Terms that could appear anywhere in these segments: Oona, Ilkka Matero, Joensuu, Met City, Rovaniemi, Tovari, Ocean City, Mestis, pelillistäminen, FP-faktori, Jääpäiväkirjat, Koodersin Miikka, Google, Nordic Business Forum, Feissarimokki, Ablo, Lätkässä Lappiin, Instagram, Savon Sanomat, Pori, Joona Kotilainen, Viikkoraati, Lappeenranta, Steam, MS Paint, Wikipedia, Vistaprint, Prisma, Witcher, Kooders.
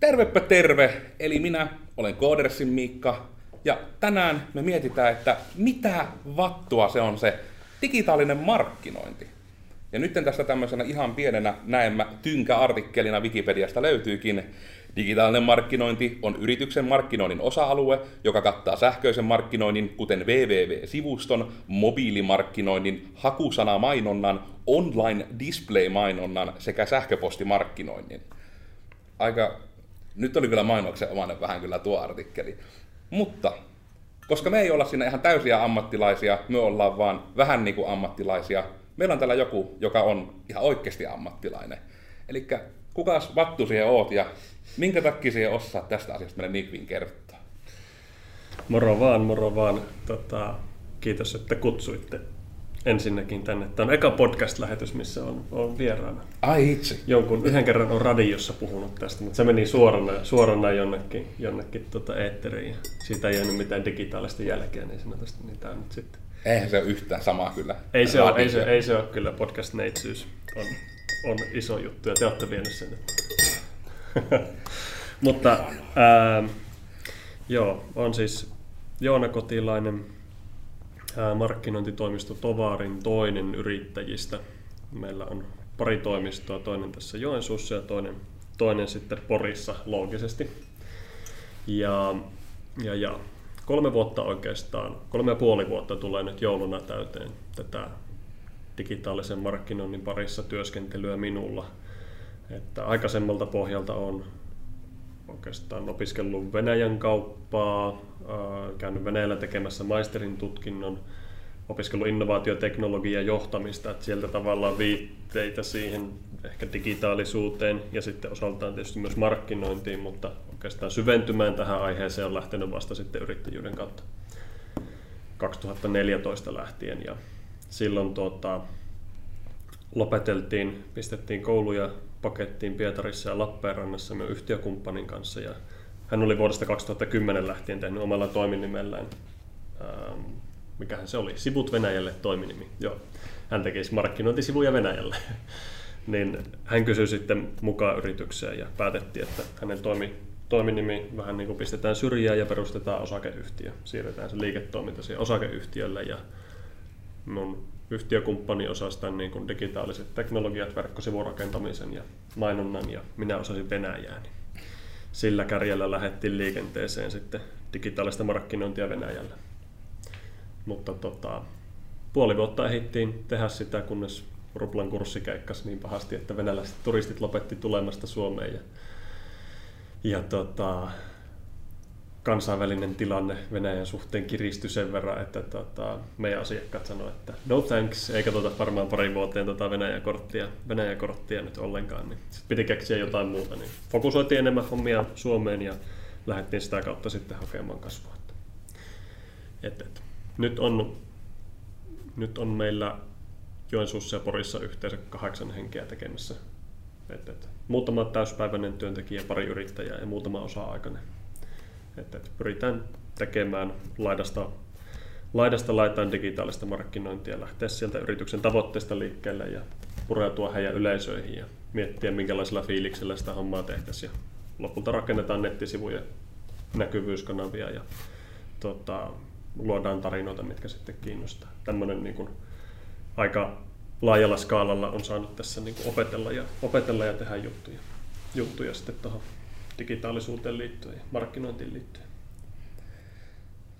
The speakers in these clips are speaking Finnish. Tervepä terve! Eli minä olen Koodersin Miikka ja tänään me mietitään, että mitä vattua se on se digitaalinen markkinointi. Ja nyt tästä tämmöisenä ihan pienenä näemmä tynkäartikkelina Wikipediasta löytyykin. Digitaalinen markkinointi on yrityksen markkinoinnin osa-alue, joka kattaa sähköisen markkinoinnin, kuten www-sivuston, mobiilimarkkinoinnin, hakusanamainonnan, online display-mainonnan sekä sähköpostimarkkinoinnin. Nyt oli kyllä mainoksen omainen vähän kyllä tuo artikkeli. Mutta koska me ei olla siinä ihan täysiä ammattilaisia, me ollaan vaan vähän niin kuin ammattilaisia. Meillä on täällä joku, joka on ihan oikeasti ammattilainen. Eli kukas vattu siihen oot ja minkä takia siihen osaat tästä asiasta meille Nikvin kertoa? Moro vaan. Kiitos, että kutsuitte ensinnäkin tänne. Tämä on eka podcast-lähetys, missä on vieraana. Ai itse. Yhden kerran on radiossa puhunut tästä, mutta se meni suorana jonnekin eetteriin. Siitä ei jäänyt mitään digitaalista jälkeä, niin sanotusti niin tämä nyt sitten. Eihän se ole yhtään samaa kyllä. Ei se ole kyllä. Podcast-neitsyys on iso juttu ja te olette vienyt sen. Mutta on siis Joona Kotilainen, markkinointitoimisto Tovarin toinen yrittäjistä. Meillä on pari toimistoa, toinen tässä Joensuussa ja toinen sitten Porissa loogisesti. Ja 3,5 vuotta tulee nyt jouluna täyteen tätä digitaalisen markkinoinnin parissa työskentelyä minulla. Että aikaisemmalta pohjalta on oikeastaan opiskellut Venäjän kauppaa, käynyt Venäjällä tekemässä maisterin tutkinnon, opiskellut innovaatioteknologiaa ja johtamista, että sieltä tavallaan viitteitä siihen ehkä digitaalisuuteen ja sitten osaltaan tietysti myös markkinointiin, mutta oikeastaan syventymään tähän aiheeseen on lähtenyt vasta sitten yrittäjyyden kautta 2014 lähtien ja silloin lopeteltiin, pistettiin kouluja pakettiin Pietarissa ja Lappeenrannassa meidän yhtiökumppanin kanssa ja hän oli vuodesta 2010 lähtien tehnyt omalla toiminimellään, mikähän se oli, Sivut Venäjälle toiminimi. Joo. Hän teki markkinointisivuja Venäjälle. Niin hän kysyi sitten mukaan yritykseen ja päätettiin, että hänen toiminimi vähän niin kuin pistetään syrjään ja perustetaan osakeyhtiö. Siirretään se liiketoiminta siihen osakeyhtiölle ja mun yhtiökumppani osasi tämän niin kuin digitaaliset teknologiat, verkkosivun rakentamisen ja mainonnan ja minä osasin Venäjää. Niin sillä kärjellä lähdettiin liikenteeseen sitten digitaalista markkinointia Venäjällä. Mutta 0,5 vuotta ehdittiin tehdä sitä, kunnes ruplan kurssi keikkasi niin pahasti, että venäläiset turistit lopetti tulemasta Suomeen. Ja kansainvälinen tilanne Venäjän suhteen kiristyi sen verran, että meidän asiakkaat sanoi, että no thanks, ei katsota varmaan pari vuoteen Venäjä-korttia nyt ollenkaan. Niin sit piti keksiä jotain muuta, niin fokusoitiin enemmän hommia Suomeen ja lähdettiin sitä kautta sitten hakemaan kasvua. Nyt on meillä Joensuussa ja Porissa yhteensä 8 henkeä tekemässä. Muutama täyspäiväinen työntekijä, pari yrittäjää ja muutama osa-aikainen. Pyritään tekemään laidasta laitaan digitaalista markkinointia, lähteä sieltä yrityksen tavoitteesta liikkeelle ja pureutua heidän yleisöihin ja miettiä, minkälaisella fiiliksellä sitä hommaa tehtäisiin. Lopulta rakennetaan nettisivuja, näkyvyyskanavia ja luodaan tarinoita, mitkä sitten kiinnostaa. Tämmöinen niin kuin aika laajalla skaalalla on saanut tässä niin kuin opetella ja tehdä juttuja sitten tuohon digitaalisuuteen liittyen ja markkinointiin liittyen.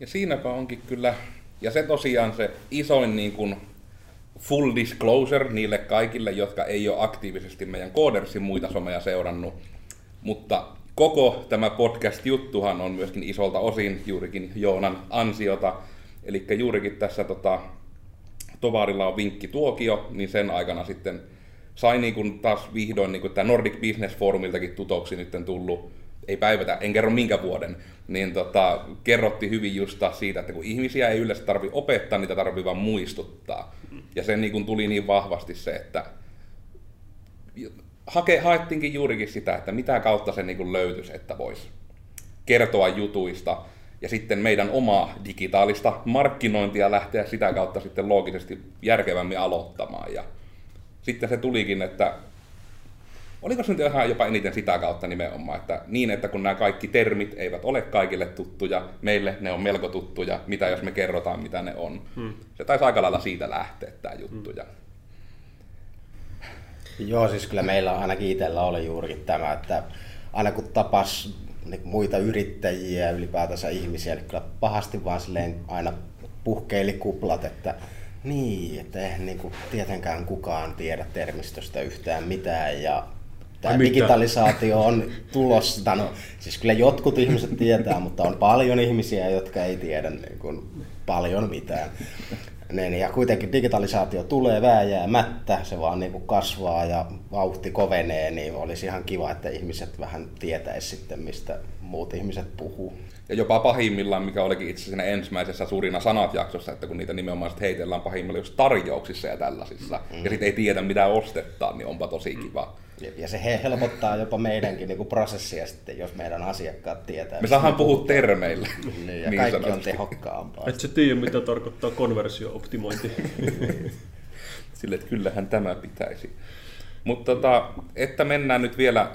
Ja siinäpä onkin kyllä, ja se tosiaan se isoin niin kuin full disclosure niille kaikille, jotka ei ole aktiivisesti meidän Koodersin muita someja seurannut, mutta koko tämä podcast-juttuhan on myöskin isolta osin juurikin Joonan ansiota. Eli juurikin tässä Tovarilla on vinkkituokio, niin sen aikana sitten sai niin kun taas vihdoin niin kun tämä Nordic Business Forumiltakin tutoksi nyt tullut, ei päivätä, en kerro minkä vuoden, niin kerrotti hyvin just siitä, että kun ihmisiä ei yleensä tarvitse opettaa, niitä tarvii vaan muistuttaa. Ja sen niin kun tuli niin vahvasti se, että haettiinkin juurikin sitä, että mitä kautta se niin kuin löytyisi, että voisi kertoa jutuista ja sitten meidän omaa digitaalista markkinointia lähteä sitä kautta sitten loogisesti järkevämmin aloittamaan. Ja sitten se tulikin, että Oliko se nyt ihan jopa eniten sitä kautta nimenomaan, että niin, että kun nämä kaikki termit eivät ole kaikille tuttuja, meille ne on melko tuttuja, mitä jos me kerrotaan, mitä ne on. Se taisi aika lailla siitä lähteä tämä juttu. Joo, siis kyllä meillä ainakin itsellä oli juurikin tämä, että aina kun tapas muita yrittäjiä ja ylipäätänsä ihmisiä, niin kyllä pahasti vaan silleen aina puhkeili kuplat, että niin, että eihän niin kuin tietenkään kukaan tiedä termistöstä yhtään mitään ja tämä digitalisaatio on tulossa. No, siis kyllä jotkut ihmiset tietää, mutta on paljon ihmisiä, jotka ei tiedä niin kuin paljon mitään. Ja kuitenkin digitalisaatio tulee vääjäämättä, se vaan niin kuin kasvaa ja vauhti kovenee, niin olisi ihan kiva, että ihmiset vähän tietäisi sitten, mistä muut ihmiset puhuu. Ja jopa pahimmillaan, mikä olikin itse asiassa ensimmäisessä Suurina sanat-jaksossa, että kun niitä nimenomaan heitellään pahimmillaan just tarjouksissa ja tällaisissa, ja sitten ei tiedä mitä ostetaan, niin onpa tosi kiva. Ja se helpottaa jopa meidänkin niinku prosessia sitten, jos meidän asiakkaat tietää. Me saadaan puhua termeillä. Niin, ja kaikki on tehokkaampaa. Et sä tiedä, mitä tarkoittaa konversio-optimointi. Sille, että kyllähän tämä pitäisi. Mutta että mennään nyt vielä,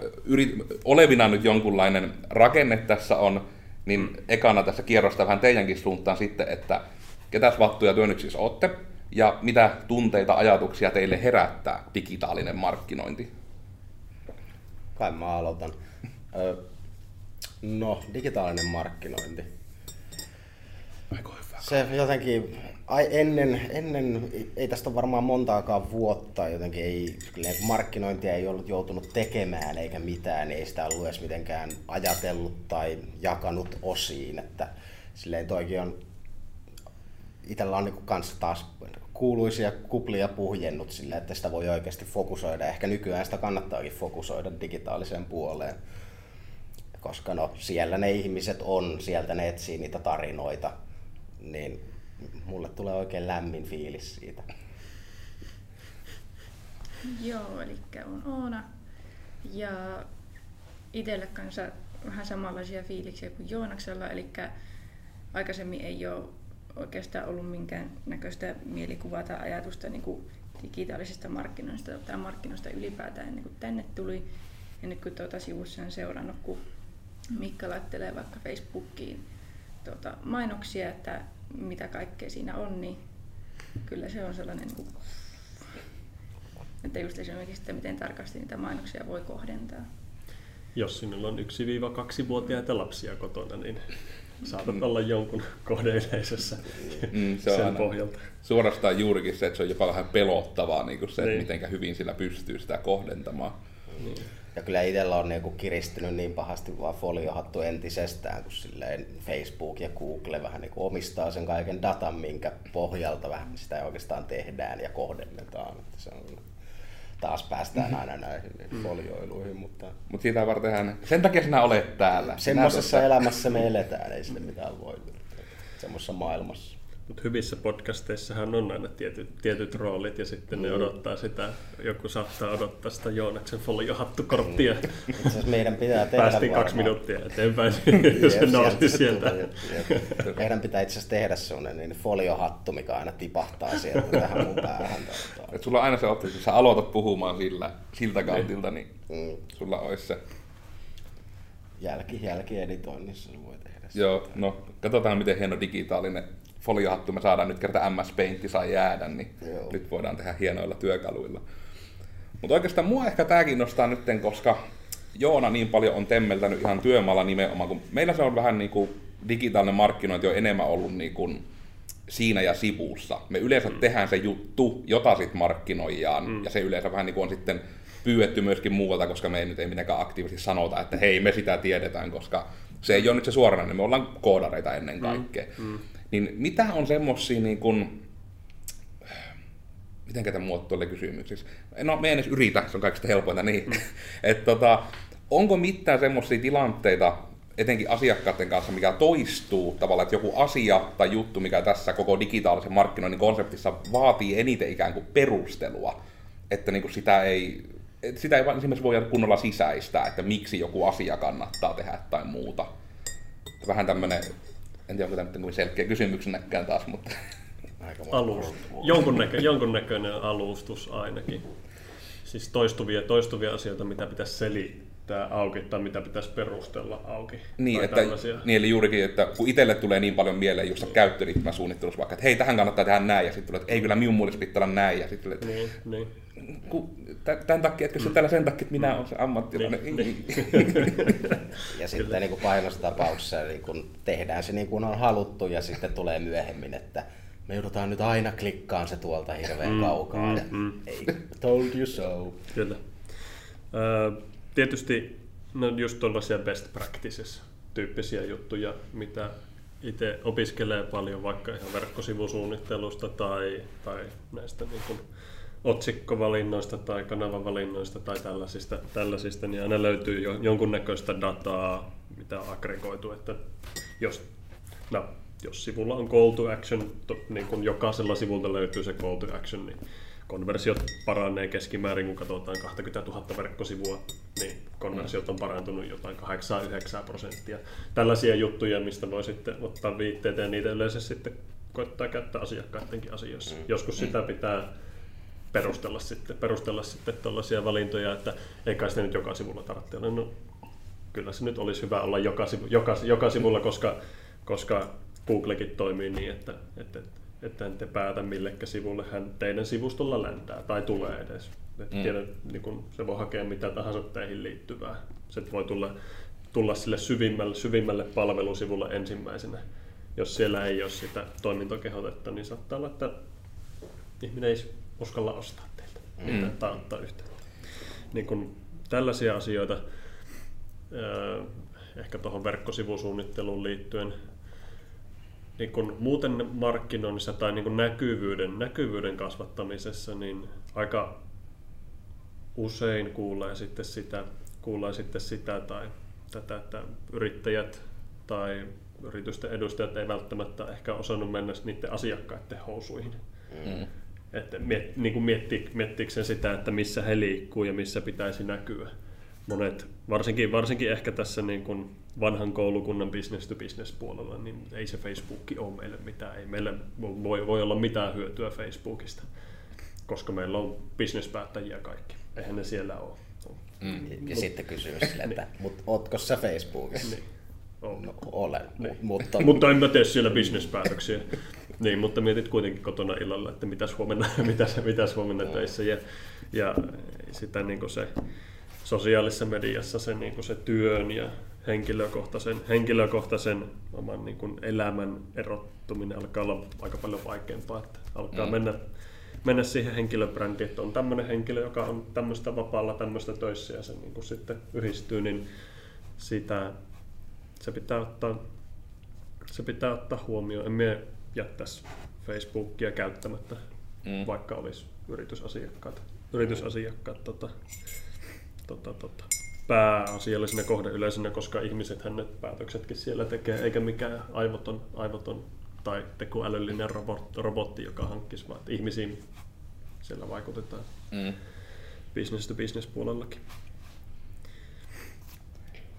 olevina nyt jonkunlainen rakenne tässä on, niin ekana tässä kierrosta vähän teidänkin suuntaan sitten, että ketäs vattuja työ nyt siis ootte, ja mitä tunteita, ajatuksia teille herättää digitaalinen markkinointi? Kai mä aloitan. No, digitaalinen markkinointi. Se jotenkin, ennen ei tästä ole varmaan montaakaan vuotta, jotenkin ei, markkinointia ei ollut joutunut tekemään eikä mitään, ei sitä ollut edes mitenkään ajatellut tai jakanut osiin, että silleen toikin on, itsellä on niinku kanssa taas kuuluisia kuplia puhjennut sille, että sitä voi oikeasti fokusoida, ehkä nykyään sitä kannattaakin fokusoida digitaaliseen puoleen, koska no siellä ne ihmiset on, sieltä ne etsii niitä tarinoita, niin mulle tulee oikein lämmin fiilis siitä. Joo, eli on Oona. Ja itsellä kanssa vähän samanlaisia fiiliksiä kuin Joonaksella, eli aikaisemmin ei ole oikeastaan ollut minkään näköistä mielikuvaa tai ajatusta niin kuin digitaalisesta markkinoista tai markkinoista ylipäätään ennen kuin tänne tuli. Ja nyt kun tuota sivussa on seurannut, kun Miikka laittelee vaikka Facebookiin mainoksia, että mitä kaikkea siinä on, niin kyllä se on sellainen, että just esimerkiksi, että miten tarkasti niitä mainoksia voi kohdentaa. Jos sinulla on 1-2-vuotiaita lapsia kotona, niin saatat olla jonkun kohdeyleisössä sen pohjalta. Suorastaan juurikin se, että se on jopa vähän pelottavaa, niin kuin se, että miten hyvin sillä pystyy sitä kohdentamaan. Ja kyllä itsellä on niinku kiristynyt niin pahasti vaan foliohattu entisestään, kun silleen Facebook ja Google vähän niinku omistaa sen kaiken datan, minkä pohjalta vähän sitä oikeastaan tehdään ja kohdennetaan. Että se on, taas päästään aina näihin folioiluihin. Mutta siitä varten sen takia sinä olet täällä. Semmoisessa elämässä me eletään, ei sille mitään voi. Semmoisessa maailmassa. Mutta hyvissä podcasteissahan on aina tietyt roolit ja sitten ne odottaa sitä, joku saattaa odottaa sitä Joonaksen foliohattukorttia. Meidän pitää tehdä päästiin 2 minuuttia eteenpäin, jos se nousi sieltä. Meidän pitää itse asiassa tehdä sellainen niin foliohattu, mikä aina tipahtaa sieltä tähän mun päähän. Et sulla on aina se otti, jos sä aloitat puhumaan siltä kantilta, niin sulla olisi se jälkieditoinnissa voi tehdä. Joo, no katsotaan miten hieno digitaalinen foliohattu me saadaan nyt kerta MS Paintti saa jäädä, niin nyt voidaan tehdä hienoilla työkaluilla. Mutta oikeastaan mua ehkä tää kiinnostaa nytten, koska Joona niin paljon on temmeltänyt ihan työmaalla nimenomaan, kun meillä se on vähän niin kuin digitaalinen markkinointi on enemmän ollut niin kuin siinä ja sivussa. Me yleensä tehdään se juttu, jota sitten markkinoidaan, ja se yleensä vähän niin kuin on sitten pyydetty myöskin muualta, koska me ei nyt mitenkään aktiivisesti sanota, että hei me sitä tiedetään, koska se ei ole nyt se suoranainen, me ollaan koodareita ennen kaikkea. Niin mitä on semmosia niin kun, mitenkä tämän muotoille kysymyksissä? No me en edes yritä, se on kaikista helpointa niin. Et onko mitään semmosia tilanteita, etenkin asiakkaiden kanssa, mikä toistuu tavallaan, että joku asia tai juttu, mikä tässä koko digitaalisen markkinoinnin konseptissa vaatii eniten ikään kuin perustelua, että niin kun sitä ei esimerkiksi voi kunnolla sisäistää, että miksi joku asia kannattaa tehdä tai muuta. Vähän tämmönen. En tiedä, onko tämä nyt selkeä kysymyksenäkään taas, mutta aika jonkun näköinen alustus ainakin. siis toistuvia asioita, mitä pitäisi selittää auki tai mitä pitäisi perustella auki. Niin, että, niin eli juurikin, että kun itselle tulee niin paljon mieleen just käyttöliittymä suunnittelussa vaikka, että hei, tähän kannattaa tehdä näin, ja sitten tulee, että ei kyllä minun mielestä pitää olla näin, ja sitten tulee, että niin. Tämän takia, että se on täällä sen takia, että minä olen se ammattilainen. Niin. Ja sitten niin pahimmassa tapauksessa niin tehdään se niin kuin on haluttu, ja sitten tulee myöhemmin, että me joudutaan nyt aina klikkaan se tuolta hirveän kaukaa. Ei, told you so. Kyllä. Tietysti no just tuollaisia best practices-tyyppisiä juttuja, mitä itse opiskelee paljon vaikka ihan verkkosivusuunnittelusta tai näistä niin kuin otsikkovalinnoista tai kanavavalinnoista tai tällaisista, niin aina löytyy jonkunnäköistä dataa, mitä on aggregoitu, että jos sivulla on call to action, niin kun jokaisella sivulta löytyy se call to action, niin konversiot paranee keskimäärin, kun katsotaan 20 000 verkkosivua, niin konversiot on parantunut jotain 8-9%. Tällaisia juttuja, mistä voi sitten ottaa viitteitä ja niitä yleensä sitten koittaa käyttää asiakkaidenkin asioissa. Joskus sitä pitää perustella sitten tällaisia valintoja, että ei kai sitä nyt joka sivulla tarvitse. No, kyllä se nyt olisi hyvä olla joka sivulla, koska Googlekin toimii niin, että hän te päätä millekä sivulle hän teidän sivustolla läntää tai tulee edes. Tiedän, niin kun se voi hakea mitä tahansa teihin liittyvää. Se voi tulla sille syvimmälle palvelusivulle ensimmäisenä. Jos siellä ei ole sitä toimintakehotetta, niin saattaa olla, että ihminen ei uskalla ostaa teiltä tai ottaa yhteyttä. Niin kun tällaisia asioita, ehkä tuohon verkkosivusuunnitteluun liittyen, niin kun muuten markkinoinnissa tai niin kun näkyvyyden kasvattamisessa, niin aika usein kuulee sitten sitä tai tätä, että yrittäjät tai yritysten edustajat ei välttämättä ehkä osannut mennä niiden asiakkaiden housuihin. Että niin miettiikö sen sitä, että missä he liikkuu ja missä pitäisi näkyä. Monet, varsinkin ehkä tässä niin kuin vanhan koulukunnan business-to-business puolella, niin ei se Facebookki ole meille mitään. Ei meille voi olla mitään hyötyä Facebookista, koska meillä on business-päättäjiä kaikki. Eihän ne siellä ole. Ja sitten kysymys sille, että ootko sä Facebookissa? Niin. No, olen. Niin. Mutta en mä tee siellä business-päätöksiä. Niin, mutta mietit kuitenkin kotona illalla, että mitäs huomenna töissä. Ja sitä niin kuin se sosiaalisessa mediassa se, niin kuin se työn ja henkilökohtaisen oman niin kuin elämän erottuminen alkaa olla aika paljon vaikeampaa. Että alkaa mennä siihen henkilöbrändiin, että on tämmöinen henkilö, joka on tämmöistä vapaalla, tämmöistä töissä ja se niin kuin sitten yhdistyy, niin se pitää ottaa huomioon. En mie jättäisi Facebookia käyttämättä, vaikka olisi yritysasiakkaat pääasiallisena kohdeyleisönä, koska ihmisethän ne päätöksetkin siellä tekee, eikä mikään aivoton tai tekoälyllinen robotti, joka hankkisi, vaan ihmisiin siellä vaikutetaan business to business puolellakin.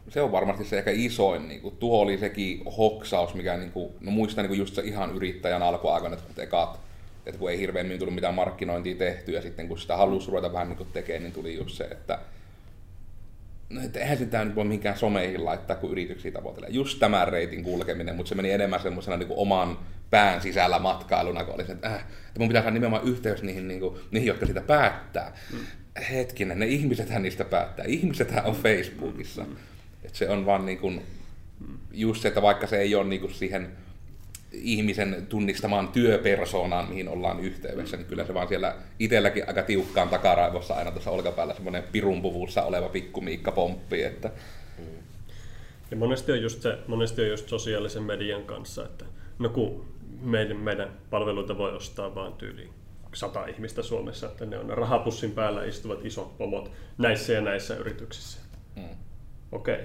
Se on varmasti se ehkä isoin. Niin kuin, tuo oli sekin hoksaus, mikä niin kuin, no muistan niin just se ihan yrittäjän alkuaikana, että kun ei hirveämmin tullut mitään markkinointia tehtyä, ja sitten kun sitä halusi ruveta vähän niin tekemään, niin tuli just se, että eihän sitä nyt voi mihinkään someihin laittaa, kun yrityksiä tavoitella. Just tämän reitin kulkeminen, mutta se meni enemmän semmoisena niin kuin oman pään sisällä matkailuna, kun oli se, että mun pitää saada nimenomaan yhteys niihin, jotka sitä päättää. Hetkinen, ne ihmisethän niistä päättää. Ihmisethän on Facebookissa. Että se on vaan niin kuin, just se, että vaikka se ei ole niin kuin siihen ihmisen tunnistamaan työpersoonaan, mihin ollaan yhteydessä, niin kyllä se vaan siellä itselläkin aika tiukkaan takaraivossa aina tuossa olkapäällä semmoinen pirunpuvussa oleva pikku Miikka pomppii. Että. Ja monesti on just sosiaalisen median kanssa, että no kun meidän palveluita voi ostaa vaan tyyliin 100 ihmistä Suomessa, että ne on ne rahapussin päällä istuvat isot pomot näissä ja näissä yrityksissä. Okei.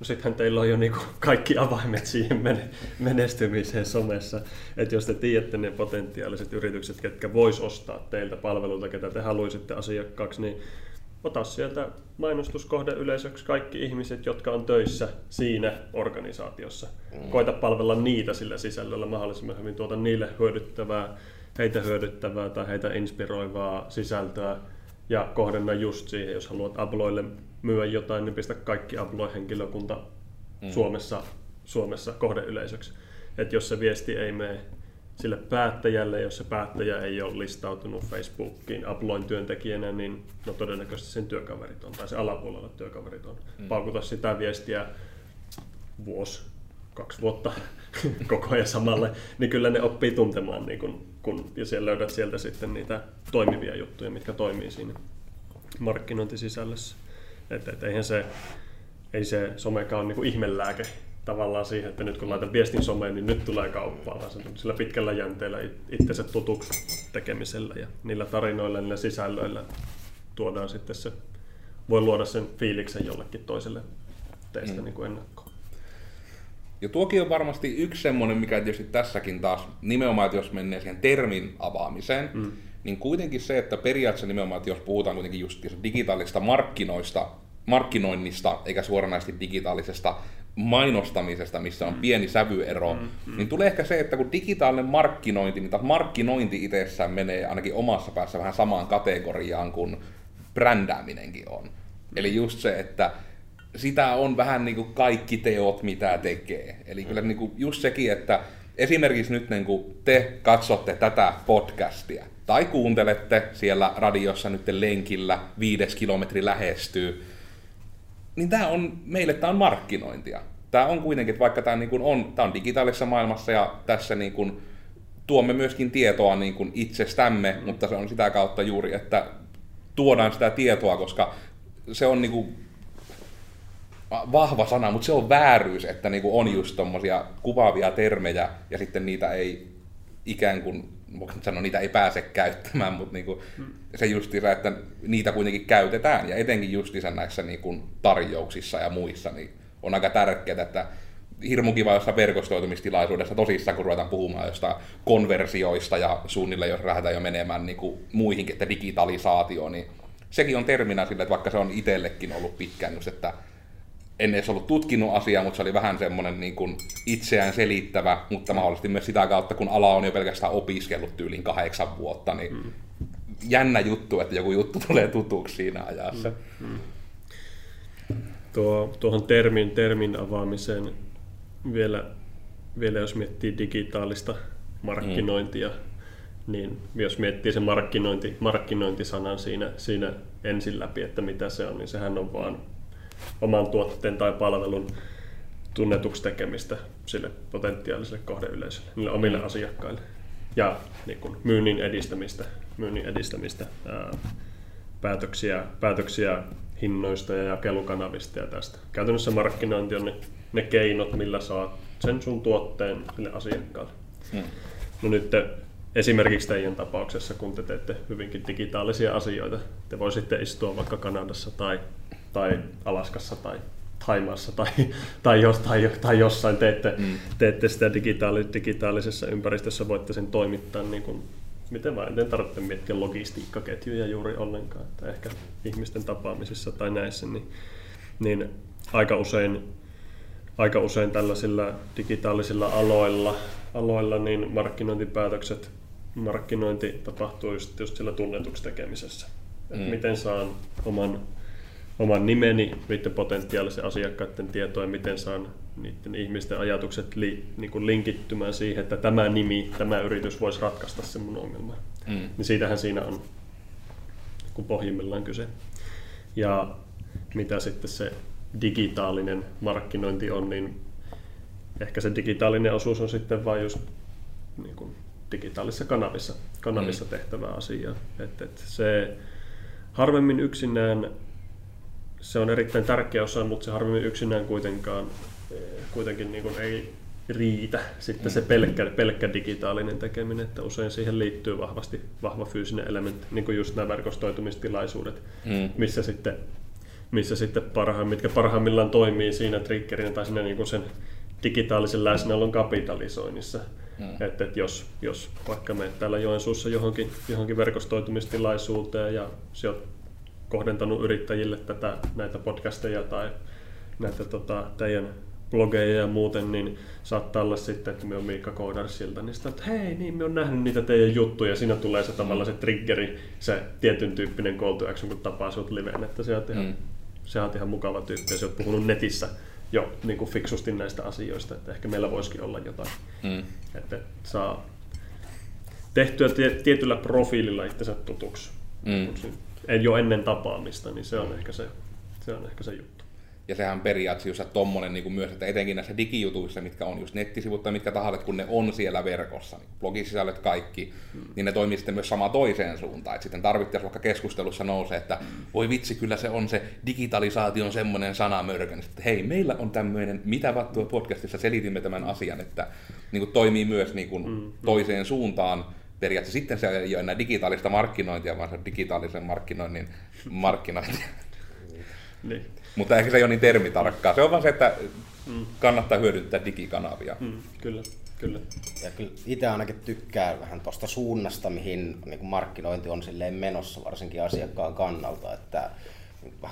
No sittenhän teillä on jo niinku kaikki avaimet siihen menestymiseen somessa. Että jos te tiedätte ne potentiaaliset yritykset, ketkä vois ostaa teiltä palveluita, ketä te haluaisitte asiakkaaksi, niin ota sieltä mainostuskohdeyleisöksi kaikki ihmiset, jotka on töissä siinä organisaatiossa. Koita palvella niitä sillä sisällöllä mahdollisimman hyvin, tuota niille hyödyttävää, heitä tai heitä inspiroivaa sisältöä, ja kohdenna just siihen, jos haluat Abloille myyä jotain, niin pistä kaikki Ablo-henkilökunta Suomessa kohdeyleisöksi. Että jos se viesti ei mene sille päättäjälle, jos se päättäjä ei ole listautunut Facebookiin Abloin työntekijänä, niin no todennäköisesti sen työkaverit on, tai se alapuolella työkaverit on. Paukuta sitä viestiä vuosi, 2 vuotta koko ajan samalle, niin kyllä ne oppii tuntemaan, niin kun ja siellä löydät sieltä sitten niitä toimivia juttuja, mitkä toimii siinä markkinointisisällössä. Että ei se somekaan ole niin kuin ihmelääke tavallaan siihen, että nyt kun laitan viestin someen, niin nyt tulee kauppaa, vaan sillä pitkällä jänteellä itsensä tutuksi tekemisellä ja niillä tarinoilla, niillä sisällöillä tuodaan sitten se, voi luoda sen fiiliksen jollekin toiselle teistä niin kuin ennakkoon. Ja tuokin on varmasti yksi semmoinen, mikä tietysti tässäkin taas nimenomaan, että jos menee siihen termin avaamiseen, niin kuitenkin se, että periaatteessa nimenomaan, että jos puhutaan kuitenkin just digitaalista markkinoinnista, eikä suoranaisesti digitaalisesta mainostamisesta, missä on pieni sävyero, niin tulee ehkä se, että kun digitaalinen markkinointi, niin markkinointi itsessään menee ainakin omassa päässä vähän samaan kategoriaan kuin brändääminenkin on. Eli just se, että sitä on vähän niin kuin kaikki teot, mitä tekee. Eli kyllä niin kuin just sekin, että esimerkiksi nyt niin kuin te katsotte tätä podcastia tai kuuntelette siellä radiossa nyt lenkillä, 5 kilometri lähestyy, niin meille tämä on markkinointia. Tämä on kuitenkin, että vaikka tämä niin kuin on digitaalisessa maailmassa ja tässä niin kuin tuomme myöskin tietoa niin kuin itsestämme, mutta se on sitä kautta juuri, että tuodaan sitä tietoa, koska se on niin kuin vahva sana, mutta se on vääryys, että niinku on just tommosia kuvaavia termejä ja sitten niitä ei ikään kuin, niitä ei pääse käyttämään, mutta niinku se justiinsa, että niitä kuitenkin käytetään ja etenkin justiinsa näissä niinku tarjouksissa ja muissa, niin on aika tärkeää, että hirmu kiva jossain verkostoitumistilaisuudessa tosissaan, kun ruvetaan puhumaan jostain konversioista ja suunnilleen, jos lähdetään jo menemään niinku muihinkin, että digitalisaatio, niin sekin on terminä sille, että vaikka se on itsellekin ollut pitkään just, että en edes ollut tutkinut asiaa, mutta se oli vähän semmoinen niin kuin itseään selittävä, mutta mahdollisesti myös sitä kautta, kun ala on jo pelkästään opiskellut tyyliin 8 vuotta, niin jännä juttu, että joku juttu tulee tutuksi siinä ajassa. Tuohon termin avaamiseen vielä jos miettii digitaalista markkinointia, niin jos miettii se markkinointisanan siinä ensin läpi, että mitä se on, niin sehän on vaan oman tuotteen tai palvelun tunnetuksi tekemistä sille potentiaaliselle kohdeyleisölle, niille omille asiakkaille ja niin kuin myynnin edistämistä päätöksiä hinnoista ja jakelukanavista ja tästä. Käytännössä markkinointi on ne keinot, millä saat sen sun tuotteen sille asiakkaalle. No nyt esimerkiksi teidän tapauksessa, kun te teette hyvinkin digitaalisia asioita, te voisitte istua vaikka Kanadassa tai Alaskassa tai Thaimaassa tai jossain teette sitä digitaalisessa ympäristössä, voitte sen toimittaa niin kuin miten vaan, en tarvitse miettiä logistiikkaketjuja juuri ollenkaan, että ehkä ihmisten tapaamisissa tai näissä, niin aika usein tällaisilla digitaalisilla aloilla niin markkinointi tapahtuu just sillä tunnetuksi tekemisessä. Miten saan oman nimeni, niiden potentiaalisen asiakkaiden tietoa ja miten saan niiden ihmisten ajatukset niin linkittymään siihen, että tämä nimi, tämä yritys voisi ratkaista sen mun ongelman. Niin siitähän siinä on kun pohjimmillaan kyse. Ja mitä sitten se digitaalinen markkinointi on, niin ehkä se digitaalinen osuus on sitten vain just niin kuin digitaalisissa kanavissa tehtävää asiaa. Et se harvemmin yksinään. Se on erittäin tärkeä osa, mutta se harvemmin yksinään kuitenkin niin kuin ei riitä sitten se pelkkä digitaalinen tekeminen, että usein siihen liittyy vahva fyysinen elementti, niin kuin just nämä verkostoitumistilaisuudet, missä sitten mitkä parhaimmillaan toimii siinä triggerinä tai siinä niin kuin sen digitaalisen läsnäolon kapitalisoinnissa. Että jos vaikka menet täällä Joensuussa johonkin verkostoitumistilaisuuteen ja se kohdentanut yrittäjille näitä podcasteja tai näitä teidän blogeja ja muuten, niin saattaa olla sitten, että me on Miikka Koodersilta, niin sitä, että hei, niin me on nähnyt niitä teidän juttuja, siinä tulee se tavallaan se triggeri, se tietyn tyyppinen call to action, kun tapaa sut liveen, että se on ihan mukava tyyppi, ja sä oot puhunut netissä jo niin kuin fiksusti näistä asioista, että ehkä meillä voisikin olla jotain, että saa tehtyä tietyllä profiililla itsensä tutuksi, jo ennen tapaamista, niin se on ehkä se juttu. Ja sehän periaatteessa tommonen niin kuin myös, että etenkin näissä digijutuissa, mitkä on just nettisivut tai mitkä tahansa, kun ne on siellä verkossa, niin blogisisällöt kaikki, niin ne toimii sitten myös sama toiseen suuntaan. Et sitten tarvittaisiin vaikka keskustelussa nousee, että voi vitsi, kyllä se on se digitalisaation semmoinen sanamörkö, niin sitten hei, meillä on tämmöinen, mitä vattua podcastissa selitimme tämän asian, että niin kuin toimii myös niin kuin toiseen suuntaan. Periaatteessa sitten se ei ole enää digitaalista markkinointia, vaan se on digitaalisen markkinoinnin markkinointia. Niin. Mutta ehkä se ei ole niin termitarkkaa. Se on vaan se, että kannattaa hyödyntää digikanavia. Kyllä. Ja kyllä itse ainakin tykkään vähän tuosta suunnasta, mihin niin markkinointi on silleen menossa, varsinkin asiakkaan kannalta. Että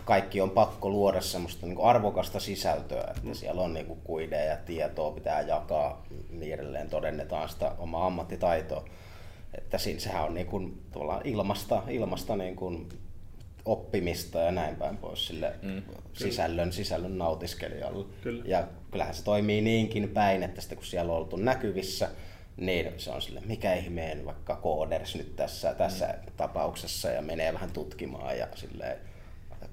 kaikki on pakko luoda semmoista niin arvokasta sisältöä, että siellä on niin kuideja ja tietoa pitää jakaa, niin edelleen todennetaan sitä omaa ammattitaitoa. Että siinä sehän on niin kuin tavallaan ilmasta niin kuin oppimista ja näin päin pois sille sisällön nautiskelijalle. Kyllä. Ja kyllähän se toimii niinkin päin, että sitten kun siellä on oltu näkyvissä, niin se on sille mikä ihmeen vaikka Kooders nyt tässä tapauksessa ja menee vähän tutkimaan ja silleen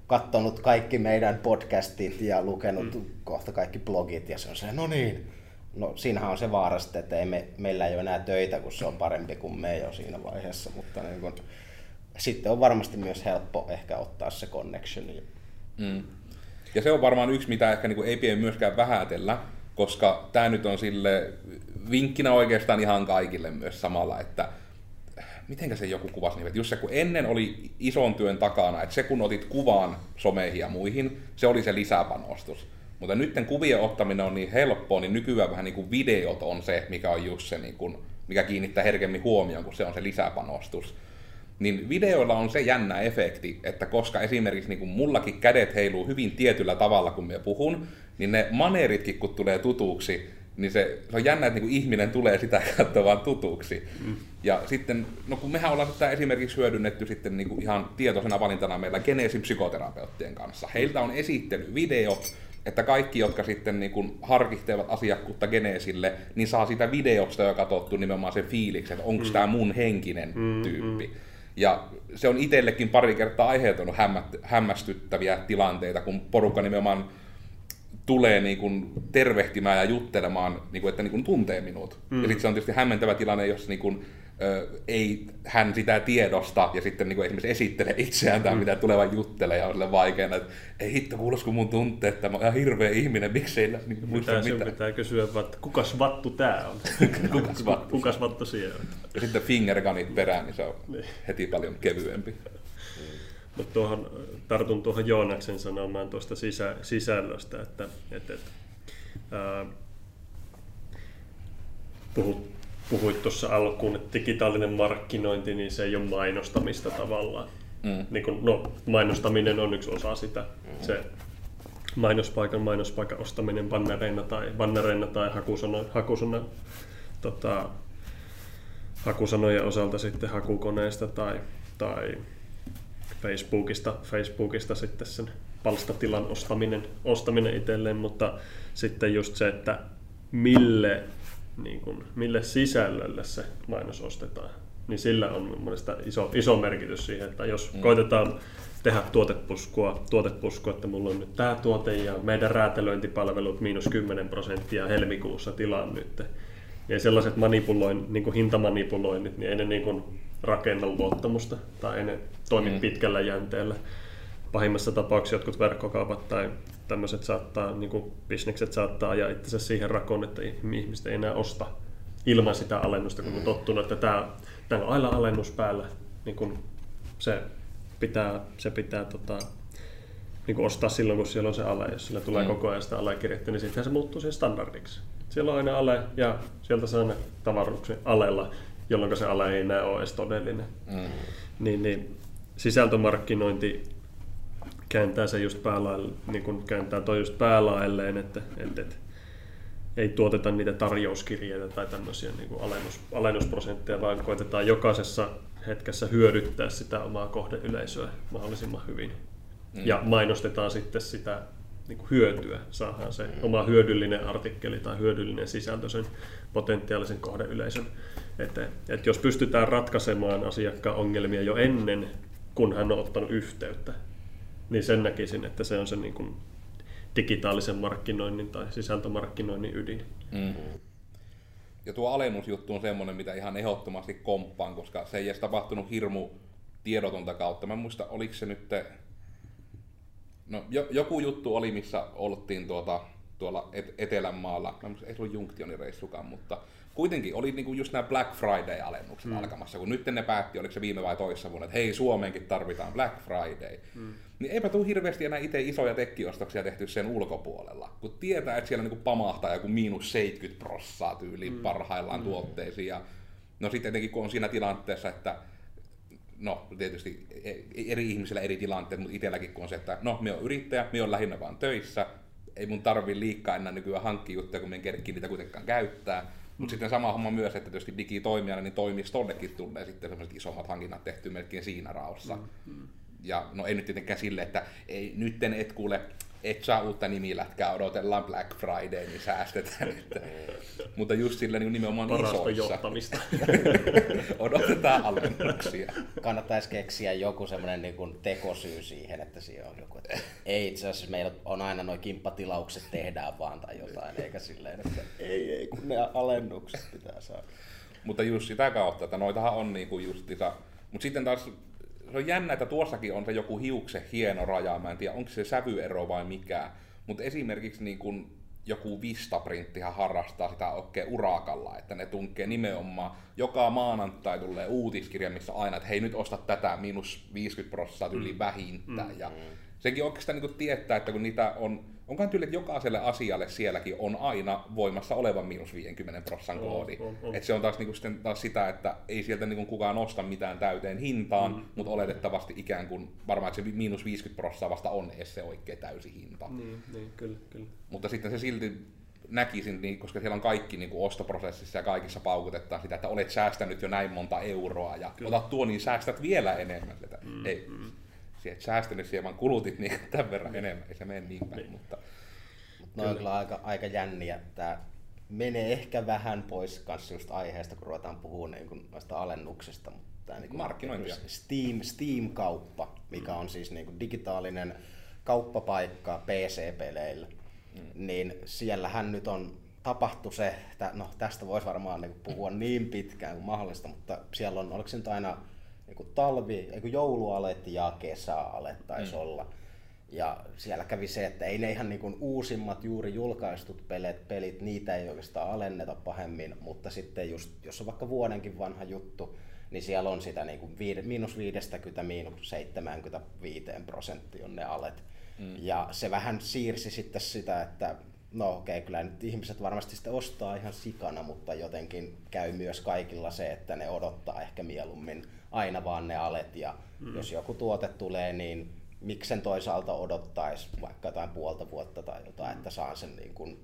katsonut kaikki meidän podcastit ja lukenut kohta kaikki blogit ja se on silleen no niin. No siinähän on se vaara sitten, että meillä ei ole enää töitä, kun se on parempi kuin me jo siinä vaiheessa, mutta niin kun, sitten on varmasti myös helppo ehkä ottaa se connectioni. Ja se on varmaan yksi, mitä ehkä niin kuin ei pidä myöskään vähätellä, koska tämä nyt on sille vinkkinä oikeastaan ihan kaikille myös samalla, että mitenkä se joku kuvasi niin, että just se kun ennen oli ison työn takana, että se kun otit kuvan someihin ja muihin, se oli se lisäpanostus. Mutta nytten kuvien ottaminen on niin helppoa, niin nykyään vähän niin kuin videot on se, mikä on just se, niin kuin, mikä kiinnittää herkemmin huomioon, kun se on se lisäpanostus. Niin videoilla on se jännä efekti, että koska esimerkiksi niin kuin mullakin kädet heiluu hyvin tietyllä tavalla, kun mä puhun, niin ne maneeritkin, kun tulee tutuksi, niin se on jännä, että niin kuin ihminen tulee sitä katsomaan tutuksi. Ja sitten, no kun mehän ollaan sitä esimerkiksi hyödynnetty sitten niin kuin ihan tietoisena valintana meillä Genesin psykoterapeuttien kanssa. Heiltä on esittelyvideot, että kaikki, jotka sitten niin kuin harkittelevat asiakkuutta Genesille, niin saa sitä videosta jo katsottu nimenomaan sen fiiliksen, että onko tämä mun henkinen tyyppi. Ja se on itsellekin pari kertaa aiheutunut hämmästyttäviä tilanteita, kun porukka nimenomaan tulee niin kuin tervehtimään ja juttelemaan, niin kuin, että niin kuin tuntee minut. Ja sitten se on tietysti hämmentävä tilanne, jos niin kuin, ei hän sitä tiedosta ja sitten niin kuin esimerkiksi esittele itseään tai mitä tuleva juttelee ja on sille vaikeana, että ei hitto kuulosko mun tuntee, että mä oon hirveä ihminen, miksei niin muista mitään. Pitää kysyä, että kukas vattu tää on? Kukas vattu siellä on? Ja sitten fingerganit perään, niin se on heti paljon kevyempi. Mutta tartun tuohon Joonaksen sanomaan tuosta sisällöstä, että puhuit tuossa alkuun, että digitaalinen markkinointi, niin se ei ole mainostamista tavallaan. Niin kun, mainostaminen on yksi osa sitä. Se mainospaikan ostaminen bannereina tai hakusanojen osalta sitten hakukoneesta tai Facebookista sitten sen palstatilan ostaminen itselleen, mutta sitten just se, että mille sisällölle se mainos ostetaan, niin sillä on mielestäni iso merkitys siihen, että jos koitetaan tehdä tuotepuskua, että mulla on nyt tämä tuote ja meidän räätälöintipalvelut -10% helmikuussa tilaan nyt. Ja sellaiset hintamanipuloinnit, niin ei ne rakenna luottamusta tai ei ne toimi pitkällä jänteellä. Pahimmassa tapauksessa jotkut verkkokaupat tai tämmöiset bisnekset saattaa ajaa itse siihen rakoon, että ihmiset ei enää osta ilman sitä alennusta, kun on tottunut, että täällä on aina alennus päällä, niin kun se pitää niin kun ostaa silloin, kun siellä on se ale. Jos sillä tulee koko ajan sitä alekirjettä, niin sitten se muuttuu siihen standardiksi. Siellä on aina ale ja sieltä saa ne tavaruksen alella, jolloin se ale ei enää ole edes todellinen. Niin sisältömarkkinointi kääntää se just päälaelleen, että ei tuoteta niitä tarjouskirjeitä tai tämmöisiä niin kuin alennusprosentteja, vaan koitetaan jokaisessa hetkessä hyödyttää sitä omaa kohdeyleisöä mahdollisimman hyvin. Ja mainostetaan sitten sitä niin kuin hyötyä, saadaan se oma hyödyllinen artikkeli tai hyödyllinen sisältö sen potentiaalisen kohdeyleisön eteen. Et jos pystytään ratkaisemaan asiakkaan ongelmia jo ennen, kun hän on ottanut yhteyttä, niin sen näkisin, että se on se niin kuin digitaalisen markkinoinnin tai sisältömarkkinoinnin ydin. Mm-hmm. Ja tuo alennusjuttu on semmoinen, mitä ihan ehdottomasti komppaan, koska se ei edes tapahtunut hirmu tiedotonta kautta. Mä en muista, oliko se nyt... joku juttu oli, missä oltiin tuolla Etelänmaalla. Ei se ollut Junktionireissukaan, mutta kuitenkin oli niinku just nämä Black Friday-alennukset alkamassa, kun nyt ne päätti, oliko se viime vai toissa vuonna, että hei, Suomeenkin tarvitaan Black Friday. Niin eipä tule hirveästi enää itse isoja tekkiostoksia tehty sen ulkopuolella, kun tietää, että siellä niinku pamahtaa joku -70% tyyliin parhaillaan tuotteisiin. Ja no sitten etenkin, kun on siinä tilanteessa, että no tietysti eri ihmisillä eri tilanteet, mutta itselläkin kun on se, että no, minä olen yrittäjä, minä olen lähinnä vaan töissä, ei mun tarvii liikaa enää nykyään hankkia juttuja, kun minä en kerkiin niitä kuitenkaan käyttää. Mutta sitten sama homma myös, että tietysti digitoimijana, niin toimistollekin tulee sitten sellaiset isommat hankinnat tehty melkein siinä raossa. Ja no ei nyt tietenkään sille, että ei, nytten et kuule, et saa uutta nimilätkää, odotellaan Black Friday, niin säästetään. Mutta just sillä niin nimenomaan isoissa. Parasta johtamista. Odotetaan alennuksia. Kannattaisi keksiä joku semmoinen niin kuin tekosyy siihen, että siinä on joku. Että ei itse asiassa, meillä on aina nuo kimppatilaukset tehdään vaan tai jotain, eikä silleen, että ei kun ne alennukset pitää saada. Mutta just sitä kautta, että noitahan on niin kuin justiinsa. Mutta sitten taas se on jännä, että tuossakin on se joku hiuksen hieno raja, mä en tiedä onko se sävyero vai mikä, mutta esimerkiksi niin kun joku Vistaprinttihan harrastaa sitä oikein urakalla, että ne tunkee nimenomaan, joka maanantai tulee uutiskirja, missä aina, että hei nyt osta tätä -50% yli vähintään. Ja sekin oikeastaan niin kun tietää, että kun niitä on, onkaan tyyli, että jokaiselle asialle sielläkin on aina voimassa oleva -50% koodi. Se on taas, taas sitä, että ei sieltä niin kuin kukaan osta mitään täyteen hintaan, mutta oletettavasti ikään kuin varmaan, että se -50% vasta on edes se oikea täysi hinta. Niin, kyllä. Mutta sitten se silti näkisin, niin, koska siellä on kaikki niin kuin ostoprosessissa ja kaikissa paukutetaan sitä, että olet säästänyt jo näin monta euroa ja kyllä, otat tuo, niin säästät vielä enemmän. Että säästänyt siihen, vaan kulutit niin tämän verran enemmän, ei se mene niin päin. Mutta no on kyllä aika jänniä, että menee ehkä vähän pois kans just aiheesta, kun ruvetaan puhumaan niin noista alennuksista. Mutta niin markkinointia. Steam-kauppa, mikä on siis niin digitaalinen kauppapaikka PC-peleillä, niin siellähän nyt on tapahtu se, että no tästä voisi varmaan niin puhua niin pitkään kuin mahdollista, mutta siellä on, oliko se nyt aina joulualet ja kesäalet taisi olla. Ja siellä kävi se, että ei ne ihan niin kuin uusimmat juuri julkaistut pelit, niitä ei oikeastaan alenneta pahemmin, mutta sitten just, jos on vaikka vuodenkin vanha juttu, niin siellä on sitä niin kuin -50%–75% on ne alet. Ja se vähän siirsi sitten sitä, että no okei, kyllä nyt ihmiset varmasti sitten ostaa ihan sikana, mutta jotenkin käy myös kaikilla se, että ne odottaa ehkä mieluummin aina vaan ne alet, ja jos joku tuote tulee, niin miksen toisaalta odottaisi vaikka jotain puolta vuotta tai jotain, että saan sen niin kuin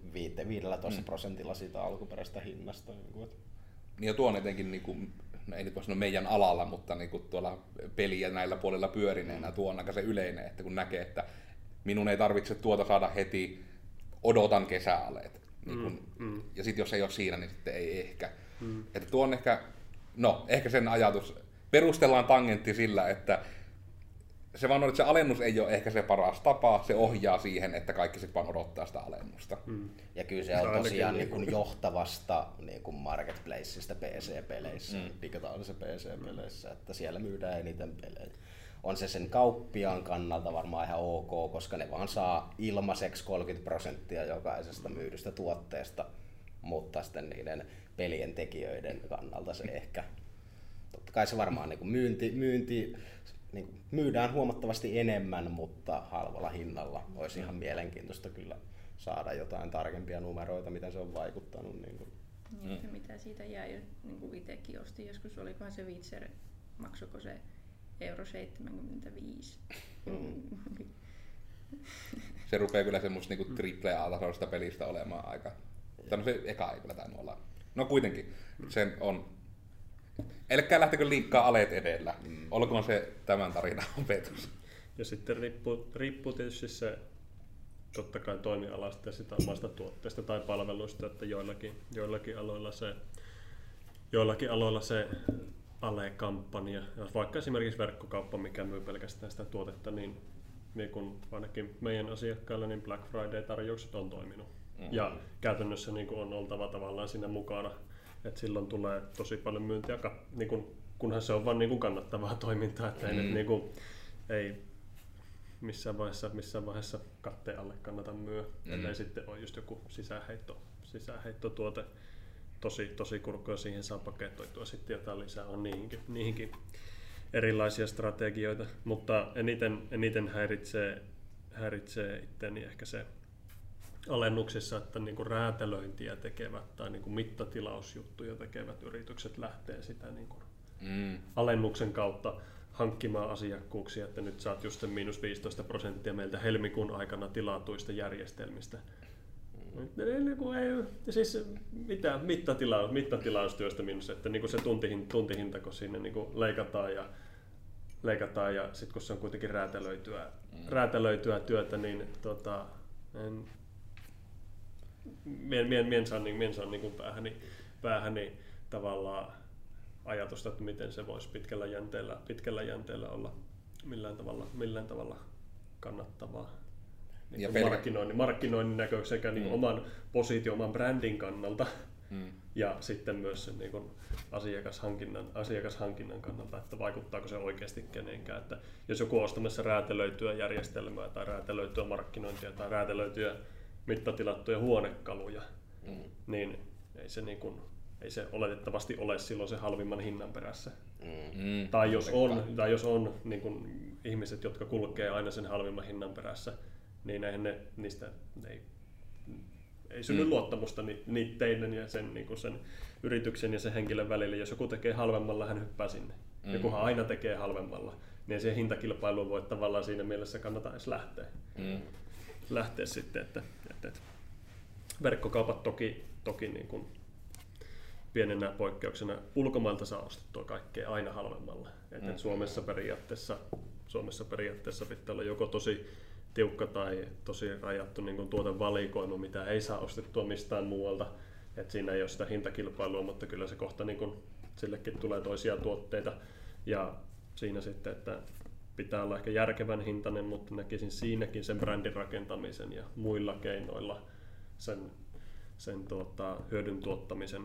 15% siitä alkuperäisestä hinnasta. Ja tuon etenkin, niin kuin, ei nyt voi sanoa meidän alalla, mutta niin kuin tuolla peliä näillä puolilla pyörineenä, tuo on aika se yleinen, että kun näkee, että minun ei tarvitse tuota saada heti, odotan kesäaleet. Ja sitten jos ei ole siinä, niin sitten ei ehkä. Että tuo on ehkä, no ehkä sen ajatus, perustellaan tangentti sillä, että se vaan on, että se alennus ei ole ehkä se paras tapa, se ohjaa siihen, että kaikki sitten vaan odottaa sitä alennusta. Ja kyllä se on tosiaan niin kuin johtavasta niin kuin marketplaceista PC-peleissä, digitaalisissa PC-peleissä, että siellä myydään eniten pelejä. On se sen kauppiaan kannalta varmaan ihan ok, koska ne vaan saa ilmaiseksi 30% jokaisesta myydystä tuotteesta, mutta sitten niiden pelien tekijöiden kannalta se ehkä, totta kai se varmaan niin kuin myynti niin kuin myydään huomattavasti enemmän, mutta halvalla hinnalla olisi ihan mielenkiintoista kyllä saada jotain tarkempia numeroita, mitä se on vaikuttanut. Niin kuin. Ja mitä siitä jäi, niin kuin itsekin ostin joskus, olikohan se Witcher, maksuiko se €1.75. Se rupeaa kyllä semmoista niinku triple A-tasoista pelistä olemaan aika Tämä se eka ei kyllä tainnut olla. No kuitenkin, sen on. Elikkä lähtekö liikkaa aleet edellä. Olkoon se tämän tarinan opetus. Ja sitten riippuu tietysti se totta kai toimialasta ja sitä omasta tuotteesta tai palveluista, että joillakin aloilla se ale-kampanja, vaikka esimerkiksi verkkokauppa, mikä myy pelkästään sitä tuotetta, niin kun ainakin meidän asiakkailla niin Black Friday-tarjoukset on toiminut. Ja käytännössä niin on oltava tavallaan siinä mukana, että silloin tulee tosi paljon myyntiä, niin kunhan se on vain niin kannattavaa toimintaa, että ei, nyt, niin kun, ei missään vaiheessa katteen alle kannata myyä, ellei sitten ole just joku sisäänheittotuote. Tosi kurkkoja siihen saa paketoitua, sitten jotain lisää on niihinkin erilaisia strategioita, mutta eniten häiritsee itseäni ehkä se alennuksissa, että niinku räätälöintiä tekevät tai niinku mittatilausjuttuja tekevät yritykset lähtee sitä niinku alennuksen kautta hankkimaan asiakkuuksia, että nyt saat just sen -15% meiltä helmikuun aikana tilatuista järjestelmistä. Siis mittatilaustyöstä minusta, että niinku se tuntihintako sinne niinku leikataan ja sitten kun se on kuitenkin räätälöityä työtä, niin mien saa niinku päähäni tavallaan ajatusta, että miten se voisi pitkällä jänteellä olla millään tavalla kannattavaa. Niin ja markkinoinnin näkökulmasta sekä niin oman positio, oman brändin kannalta ja sitten myös sen niin asiakashankinnan kannalta, että vaikuttaako se oikeasti kenenkään. Että jos joku on ostamassa räätälöityä järjestelmää tai räätälöityä markkinointia tai räätälöityä mittatilattuja huonekaluja, niin ei se oletettavasti ole silloin se halvimman hinnan perässä. Tai jos on niin kun ihmiset, jotka kulkee aina sen halvimman hinnan perässä, niin eihän niistä ei synny luottamusta niitä teidän ja sen, niin sen yrityksen ja sen henkilön välillä. Jos joku tekee halvemmalla, hän hyppää sinne. Jokuhan aina tekee halvemmalla, niin se hintakilpailu voi tavallaan siinä mielessä kannata edes lähteä sitten. Että verkkokaupat toki niin kuin pienenä poikkeuksena ulkomailta saa ostettua kaikkea aina halvemmalla. Että Suomessa periaatteessa pitää olla joko tosi tiukka tai tosi rajattu niin kuin tuotevalikoima, mitä ei saa ostettua mistään muualta. Et siinä ei ole sitä hintakilpailua, mutta kyllä se kohta niin kuin, sillekin tulee toisia tuotteita. Ja siinä sitten, että pitää olla ehkä järkevän hintainen, mutta näkisin siinäkin sen brändin rakentamisen ja muilla keinoilla sen hyödyn tuottamisen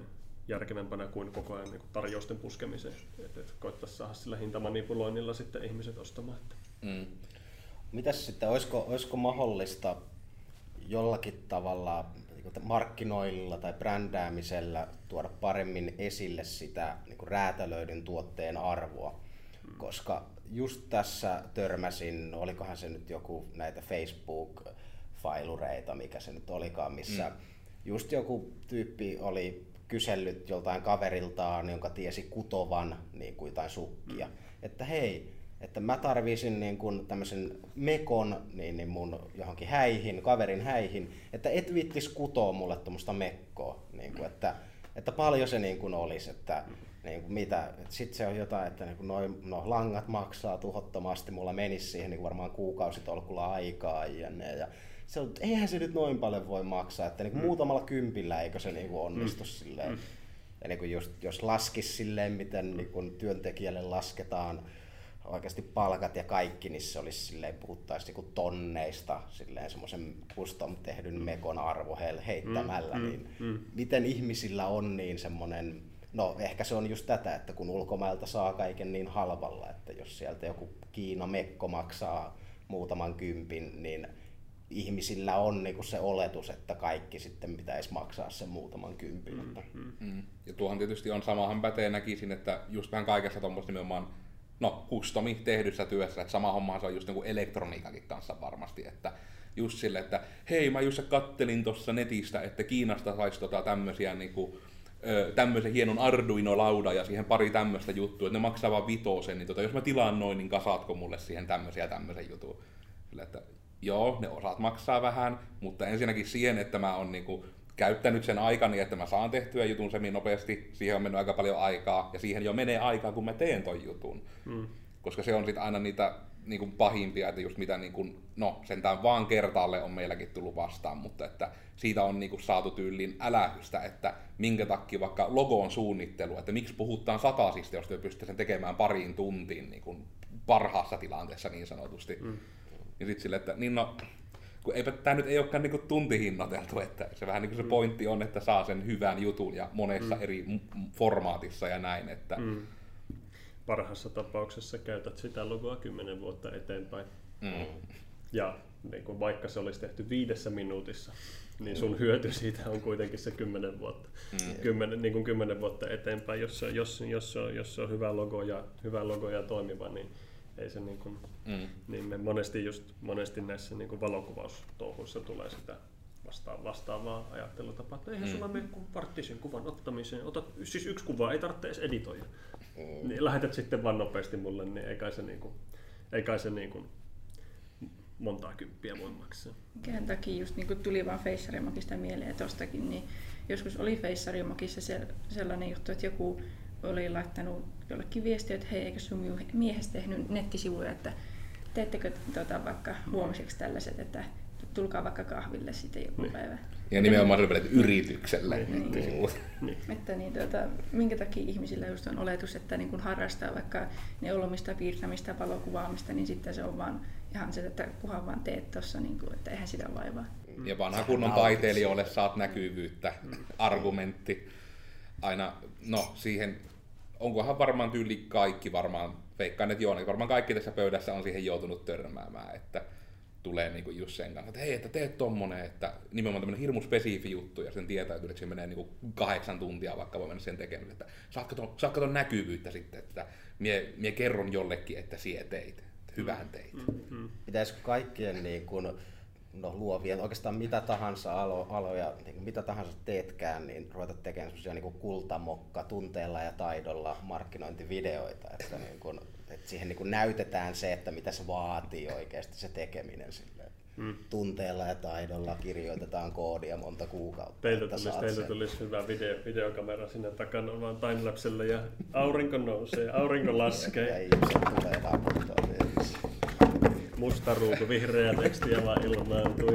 järkevämpänä kuin koko ajan niin kuin tarjousten puskemisen. Et koittaisi saada sillä hintamanipuloinnilla sitten ihmiset ostamaan. Mitäs sitten, olisiko mahdollista jollakin tavalla markkinoilla tai brändäämisellä tuoda paremmin esille sitä niin kuin räätälöidyn tuotteen arvoa? Koska just tässä törmäsin, olikohan se nyt joku näitä Facebook-failureita, mikä se nyt olikaan, missä just joku tyyppi oli kysellyt joltain kaveriltaan, jonka tiesi kutovan niin kuin jotain sukkia, että hei, että mä tarvisin niin kun tämmöisen mekon niin mun johonkin häihin, kaverin häihin, että et vittis kutoo mulle tuommoista mekkoa, niin kun, että paljon se niin kun olisi, että niin kun mitä, sitten se on jotain, että niin kun langat maksaa tuhottomasti, mulla menisi siihen niin varmaan kuukausitolkulla aikaa ja se on, eihän se nyt noin paljon voi maksaa, että niin kun muutamalla kympillä eikö se niin kun onnistu silleen, ja niin kun jos laskisi silleen, miten niin kun työntekijälle lasketaan oikeasti palkat ja kaikki, niin se olisi silleen, puhuttaisiin niin tonneista silleen semmoisen custom tehdyn mekon arvo heittämällä, niin miten ihmisillä on niin semmoinen, no ehkä se on just tätä, että kun ulkomailta saa kaiken niin halvalla, että jos sieltä joku Kiina mekko maksaa muutaman kympin, niin ihmisillä on niin se oletus, että kaikki sitten pitäisi maksaa sen muutaman kympin. Ja tuohon tietysti on samahan pätee, näkisin, että just vähän kaikessa tuommoista nimenomaan kustomi tehdyssä työssä, että sama hommahan se on just niinku elektroniikankin kanssa varmasti, että just sille, että hei, mä just kattelin tuossa netistä, että Kiinasta saisi tämmöisiä niinku, tämmöisen hienon Arduino-lauda ja siihen pari tämmöistä juttua, että ne maksaa vaan 5, niin jos mä tilaan noin, niin kasaatko mulle siihen tämmöisen jutun? Sille, että joo, ne osat maksaa vähän, mutta ensinnäkin siihen, että mä oon niinku käyttänyt sen aikani, että mä saan tehtyä jutun semi nopeasti, siihen on mennyt aika paljon aikaa, ja siihen jo menee aikaa, kun mä teen ton jutun. Mm. Koska se on sitten aina niitä niin kuin pahimpia, että just mitä niin kuin, no sentään vaan kertaalle on meilläkin tullut vastaan, mutta että siitä on niin kuin saatu tyyliin älähystä, että minkä takia vaikka logon suunnittelu, että miksi puhutaan satasista, jos me pystytään sen tekemään pariin tuntiin niin kuin parhaassa tilanteessa niin sanotusti. Mm. Ja sitten silleen, että niin no, kun eipä tämä nyt ei olekaan niin kuin tuntihinnoiteltu, että se vähän niin kuin se pointti on, että saa sen hyvän jutun ja monessa eri formaatissa ja näin, että parhaassa tapauksessa käytät sitä logoa 10 vuotta eteenpäin. Mm. Ja niin kuin vaikka se olisi tehty 5 minuutissa, niin sun hyöty siitä on kuitenkin se 10 vuotta. Mm. 10 vuotta eteenpäin, jos se on hyvä logo ja toimiva, niin ei se niin kuin, niin me monesti näissä niin kuin valokuvaustouhuissa tulee sitä vastaavaa ajattelutapaa. Eihän sulla mene kuin varttisen kuvan ottamiseen. Otat siis 1 kuva, ei tarvitse edes editoida. Niin lähetät sitten vaan nopeasti mulle, niin ei kai se montaa kymppiä voi maksaa. Mikähän takia just niin tuli vaan Feissarimokista mieleen tostakin, niin joskus oli Feissarimokissa sellainen juttu, että joku oli laittanut jollekin viestiä, että hei, eikö sun miehes tehnyt nettisivuja, että teettekö vaikka huomiseksi tällaiset, että tulkaa vaikka kahville sitten joku päivä. Ja nimenomaan että yritykselle. Niin. Että niin, minkä takia ihmisillä just on oletus, että niin kun harrastaa vaikka neulomista, piirtämistä, valokuvaamista, niin sitten se on vaan ihan se, että kunhan vaan teet tuossa, niin että eihän sitä vaivaa. Ja vanha kunnon taiteilijoille saat näkyvyyttä, argumentti aina, no siihen, onkohan varmaan tyyli kaikki varmaan, veikkaan, että joo, varmaan kaikki tässä pöydässä on siihen joutunut törmäämään, että tulee niinku just sen kanssa, että hei, että teet tommonen, että nimenomaan tämmönen hirmu spesifi juttu ja sen tietäytyy, että se menee niinku 8 tuntia, vaikka voi mennä sen tekemään, että saatko ton näkyvyyttä sitten, että mie kerron jollekin, että sie teit, että hyvähän teit. Pitäisikö kaikkien niin kun, luovien, oikeastaan mitä tahansa aloja, niin mitä tahansa teetkään, niin ruveta tekemään semmoisia niin kultamokka tunteella ja taidolla markkinointivideoita, että niin kun, että siihen niin kuin näytetään se, että mitä se vaatii oikeasti se tekeminen silleen. Tunteella ja taidolla kirjoitetaan koodia monta kuukautta. Teiltä tulisi hyvä videokamera sinne takana vaan timelapselle ja aurinko nousee, aurinko laskee. Ja ihmiset tulee raportoon. Musta ruutu, vihreä tekstiä vaan ilmaantui.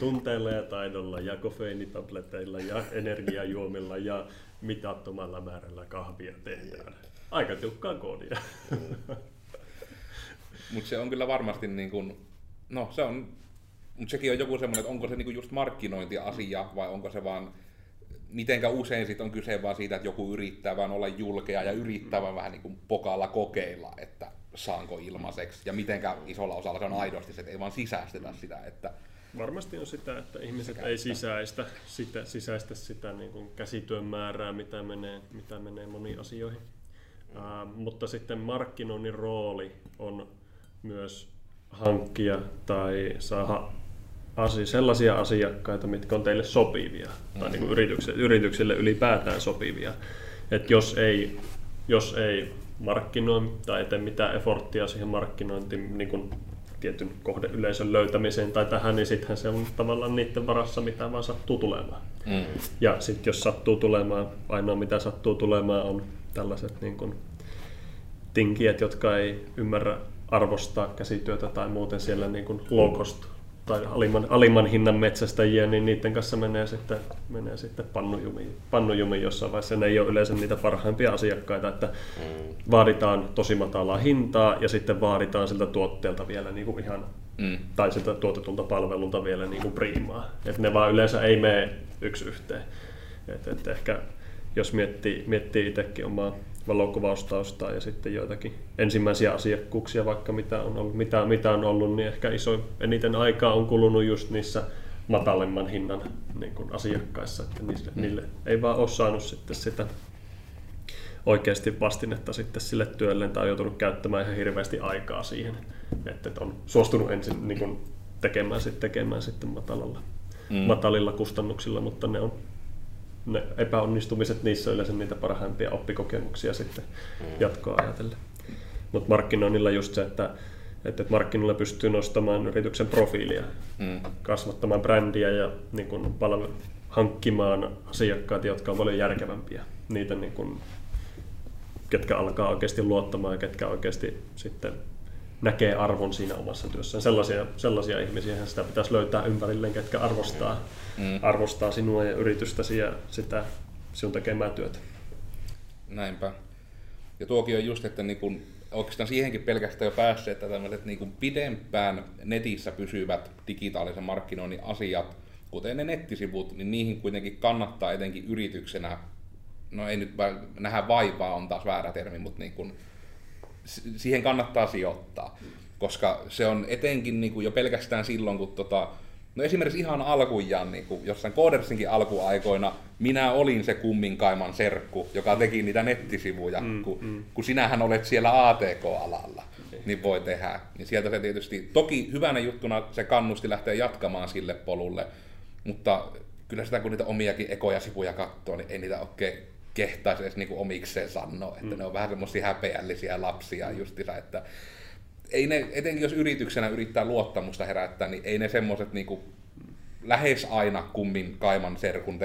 Tunteilla ja taidolla ja kofeiinitableteilla ja energiajuomilla ja mitattomalla määrällä kahvia tehdään. Aika tiukkaa koodia. Mutta se on kyllä varmasti niin kuin, no se on, mutta sekin on joku semmoinen, että onko se niin kuin just markkinointiasia vai onko se vaan, mitenkä usein sit on kyse vaan siitä, että joku yrittää vaan olla julkea ja yrittää vaan vähän niin kuin pokaalla kokeilla, että saanko ilmaiseksi ja mitenkä isolla osalla se on aidosti se, että ei vaan sisäistetä sitä, että varmasti on sitä, että ihmiset ei sisäistä sitä niin kuin käsityön määrää, mitä menee moniin asioihin. Mutta sitten markkinoinnin rooli on myös hankkia tai saada sellaisia asiakkaita, mitkä on teille sopivia tai niin kuin yrityksille ylipäätään sopivia. Et jos ei markkinoi tai ei tee mitään eforttia siihen markkinointiin niin kuin tietyn kohdeyleisön löytämiseen tai tähän, niin sittenhän se on tavallaan niiden varassa, mitä vaan sattuu tulemaan. Ja sitten jos sattuu tulemaan, ainoa mitä sattuu tulemaan on tällaiset niin kuin tinkijät, jotka ei ymmärrä arvostaa käsityötä tai muuten siellä niin kuin low cost tai alimman hinnan metsästäjiä, niin niiden kanssa menee sitten pannujumiin jossain vaiheessa. Ne ei ole yleensä niitä parhaimpia asiakkaita, että vaaditaan tosi matalaa hintaa ja sitten vaaditaan siltä tuotteelta vielä niin kuin ihan, tai siltä tuotetulta palvelulta vielä niin kuin priimaa. Et ne vaan yleensä ei mene yksi yhteen. Et ehkä jos miettii itsekin omaa valokuvaustaustaa ja sitten joitakin ensimmäisiä asiakkuuksia, vaikka mitä on ollut, niin ehkä eniten aikaa on kulunut just niissä matalemman hinnan niin kuin asiakkaissa, että niille ei vaan ole saanut sitten sitä oikeasti vastinetta sitten sille työlle, tai on joutunut käyttämään ihan hirveästi aikaa siihen, että on suostunut ensin niin kuin tekemään sitten matalilla kustannuksilla, mutta ne on ne epäonnistumiset, niissä on yleensä niitä parhaimpia oppikokemuksia sitten jatkoa ajatellen. Mutta markkinoinnilla just se, että että markkinoilla pystyy nostamaan yrityksen profiilia, kasvattamaan brändiä ja niin kuin hankkimaan asiakkaita, jotka on paljon järkevämpiä. Niitä, niin kuin, ketkä alkaa oikeasti luottamaan ja ketkä oikeasti sitten näkee arvon siinä omassa työssään. Sellaisia ihmisiä sitä pitäisi löytää ympärilleen, ketkä arvostaa sinua ja yritystäsi ja sitä sinun tekemää työtä. Näinpä. Ja tuokin on just, että niin kun oikeastaan siihenkin pelkästään jo päässeet, että tämmöiset niin kun pidempään netissä pysyvät digitaalisen markkinoinnin asiat, kuten ne nettisivut, niin niihin kuitenkin kannattaa etenkin yrityksenä, no ei nyt nähdä vaivaa, on taas väärä termi, mutta niin kun siihen kannattaa sijoittaa, koska se on etenkin niin kun jo pelkästään silloin, kun no esimerkiksi ihan alkujaan, niin kuin jossain Koodersinkin alkuaikoina, minä olin se kumminkaiman serkku, joka teki niitä nettisivuja, kun sinähän olet siellä ATK-alalla, niin voi tehdä. Niin sieltä se tietysti, toki hyvänä juttuna se kannusti lähteä jatkamaan sille polulle, mutta kyllä sitä kun niitä omiakin ekoja sivuja katsoo, niin ei niitä oikein kehtaisi edes niin kuin omikseen sanoa, että ne on vähän semmoisia häpeällisiä lapsia justiinsa, että ei ne, etenkin jos yrityksenä yrittää luottamusta herättää, niin ei ne semmoiset niinku lähes aina kummin kaiman serkun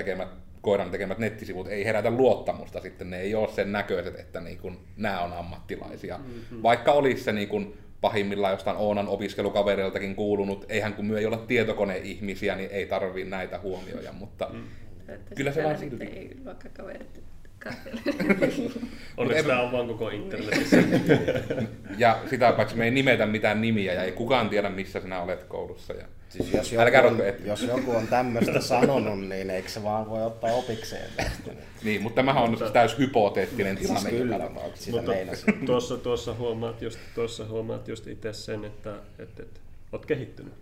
koiran tekemät nettisivut ei herätä luottamusta sitten. Ne ei ole sen näköiset, että niinku, nämä on ammattilaisia. Vaikka olisi se niinku, pahimmillaan jostain Oonan opiskelukaveriltakin kuulunut, eihän kun myö ei ole tietokoneihmisiä, niin ei tarvii näitä huomioida. Mutta kyllä se vaan silti. Ei vaikka kaverit. Onneksi tämä on vaan koko internetissä. Ja sitä paitsi me ei nimetä mitään nimiä ja ei kukaan tiedä, missä sinä olet koulussa. Ja siis jos joku on tämmöistä sanonut, niin eikö se vaan voi ottaa opikseen tästä? Niin, mutta tämähän on täysin hypoteettinen tilanne. Siis kyllä, tuossa huomaat just itse sen, että olet kehittynyt.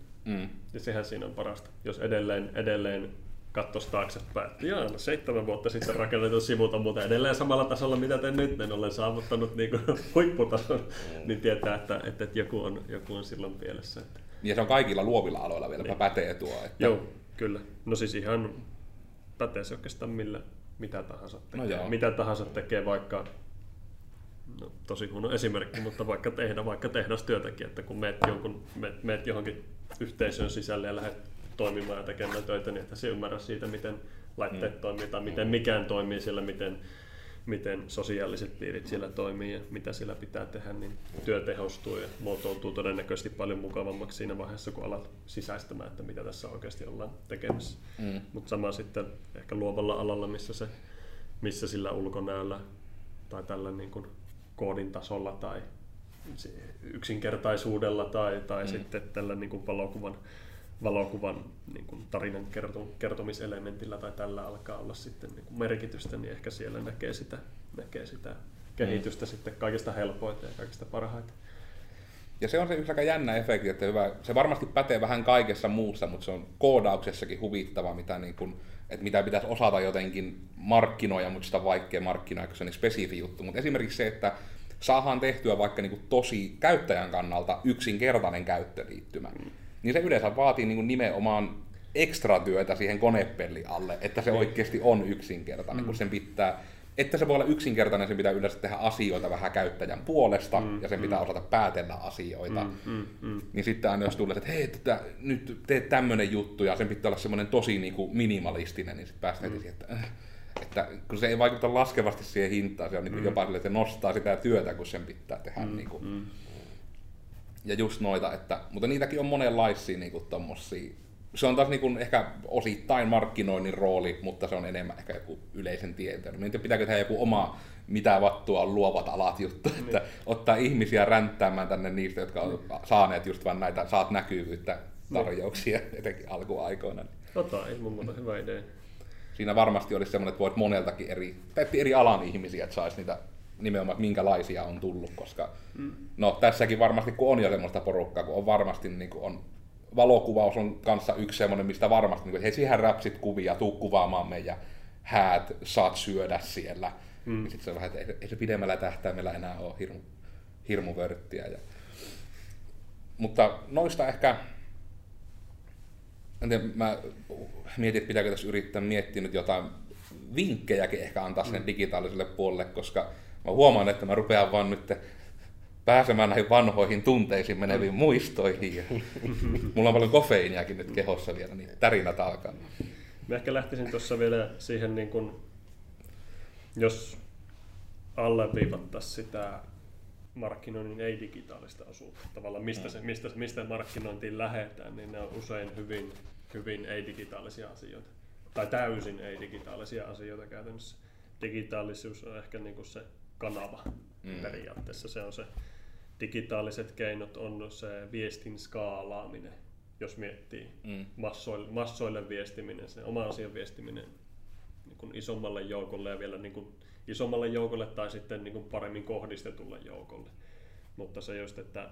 Ja sehän siinä on parasta, jos edelleen katsoisi taaksepäin, että 7 vuotta sitten rakennetut sivut on muuten edelleen samalla tasolla, mitä te nyt, en ole saavuttanut niin kuin huipputason, niin tietää, että joku on silloin pielessä. Ja se on kaikilla luovilla aloilla vielä niin. Pätee tuo. Että... Joo, kyllä. No siis ihan pätee se oikeastaan mitä tahansa tekee. No mitä tahansa tekee, vaikka, no tosi huono esimerkki, mutta vaikka tehdastyötäkin, että kun meet johonkin yhteisön sisälle ja lähdet toimimaan ja tekemään töitä, niin että se ymmärrä siitä, miten laitteet toimii tai miten mikään toimii siellä, miten sosiaaliset piirit siellä toimii ja mitä siellä pitää tehdä, niin työ tehostuu ja muotoutuu todennäköisesti paljon mukavammaksi siinä vaiheessa, kun alat sisäistämään, että mitä tässä oikeasti ollaan tekemässä. Mutta sama sitten ehkä luovalla alalla, missä sillä ulkonäöllä tai tällä niin kuin koodin tasolla tai yksinkertaisuudella tai sitten tällä niin kuin valokuvan niin kuin tarinan kertomiselementillä tai tällä alkaa olla sitten niin kuin merkitystä, niin ehkä siellä näkee sitä kehitystä sitten kaikista helpoiten ja kaikista parhaiten. Ja se on se yksi aika jännä efekti, että hyvä, se varmasti pätee vähän kaikessa muussa, mutta se on koodauksessakin huvittava, mitä, niin kuin, että mitä pitäisi osata jotenkin markkinoida, mutta sitä on vaikea markkinoida, koska se on niin spesifi juttu. Mutta esimerkiksi se, että saadaan tehtyä vaikka niin kuin tosi käyttäjän kannalta yksinkertainen käyttöliittymä. Niin se yleensä vaatii niin kuin nimenomaan ekstra työtä siihen konepelli alle, että se oikeasti on yksinkertainen, kun sen pitää, että se voi olla yksinkertainen, sen pitää yleensä tehdä asioita vähän käyttäjän puolesta, ja sen pitää osata päätellä asioita. Niin sitten aina jos tulee, että hei, nyt teet tämmöinen juttu, ja sen pitää olla semmoinen tosi niin kuin minimalistinen, niin sitten päästään siihen, että kun se ei vaikuta laskevasti siihen hintaan, se on niin kuin jopa sille, että se nostaa sitä työtä, kun sen pitää tehdä niin kuin, ja just noita, että, mutta niitäkin on monenlaisia niinku tommosia. Se on taas niinku ehkä osittain markkinoinnin rooli, mutta se on enemmän ehkä joku yleisen tieteen. Mietin, pitääkö tehdä joku oma mitä vattua on luovat alat juttu, että ottaa ihmisiä ränttäämään tänne niistä, jotka on saaneet just vaan näitä saat näkyvyyttä tarjouksia, etenkin alkuaikoina. Ei mun muuta hyvä idea. Siinä varmasti olisi semmoinen, että voit moneltakin eri alan ihmisiä, että saisi niitä nimenomaan, minkälaisia on tullut, koska no tässäkin varmasti, kun on jo semmoista porukkaa, kun on varmasti niin kuin on, valokuvaus on kanssa yksi semmoinen, mistä varmasti, niin kuin, hei siihen räpsit kuvia, tuu kuvaamaan meidän häät, saat syödä siellä. Ja sitten se on vähän, että ei se pidemmällä tähtäimellä enää ole hirmuvörttiä. Mutta noista ehkä, en tiedä, mä mietin, että pitääkö tässä yrittää miettiä nyt jotain vinkkejäkin ehkä antaa sinne digitaaliselle puolelle, koska mä huomaan, että mä rupean vaan nyt pääsemään näihin vanhoihin tunteisiin meneviin muistoihin. Ja mulla on paljon kofeiiniakin nyt kehossa vielä, niin tärinät alkaa. Mä ehkä lähtisin tuossa vielä siihen, niin kun, jos alleviivattaisiin sitä markkinoinnin ei-digitaalista osuutta, tavallaan mistä markkinointiin lähdetään, niin ne on usein hyvin ei-digitaalisia asioita. Tai täysin ei-digitaalisia asioita käytännössä. Digitaalisuus on ehkä niin kuin se kanava periaatteessa. Se on se, digitaaliset keinot on se viestin skaalaaminen, jos miettii massoille viestiminen, se oma asian viestiminen niin kuin isommalle joukolle ja vielä niin kuin isommalle joukolle tai sitten niin kuin paremmin kohdistetulle joukolle. Mutta se just, että